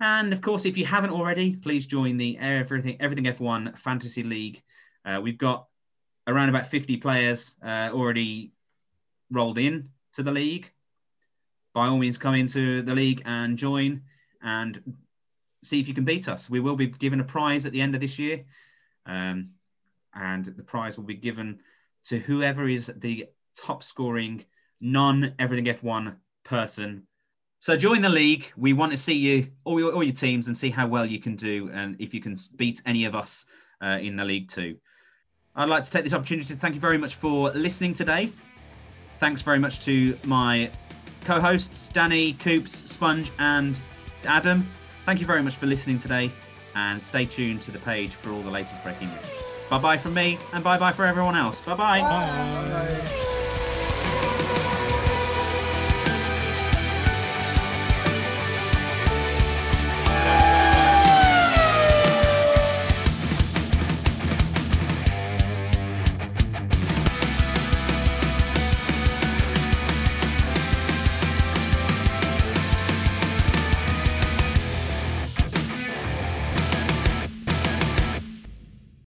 And of course, if you haven't already, please join the Everything, Everything F one Fantasy League. Uh, we've got around about fifty players uh, already rolled in to the league. By all means, come into the league and join and see if you can beat us. We will be given a prize at the end of this year. Um, and the prize will be given to whoever is the top scoring non-Everything F one person. So join the league. We want to see you, all your, all your teams, and see how well you can do and if you can beat any of us uh, in the league too. I'd like to take this opportunity to thank you very much for listening today. Thanks very much to my co-hosts, Danny, Coops, Sponge and Adam. Thank you very much for listening today and stay tuned to the page for all the latest breaking news. Bye-bye from me and bye-bye for everyone else. Bye-bye. Bye. Bye.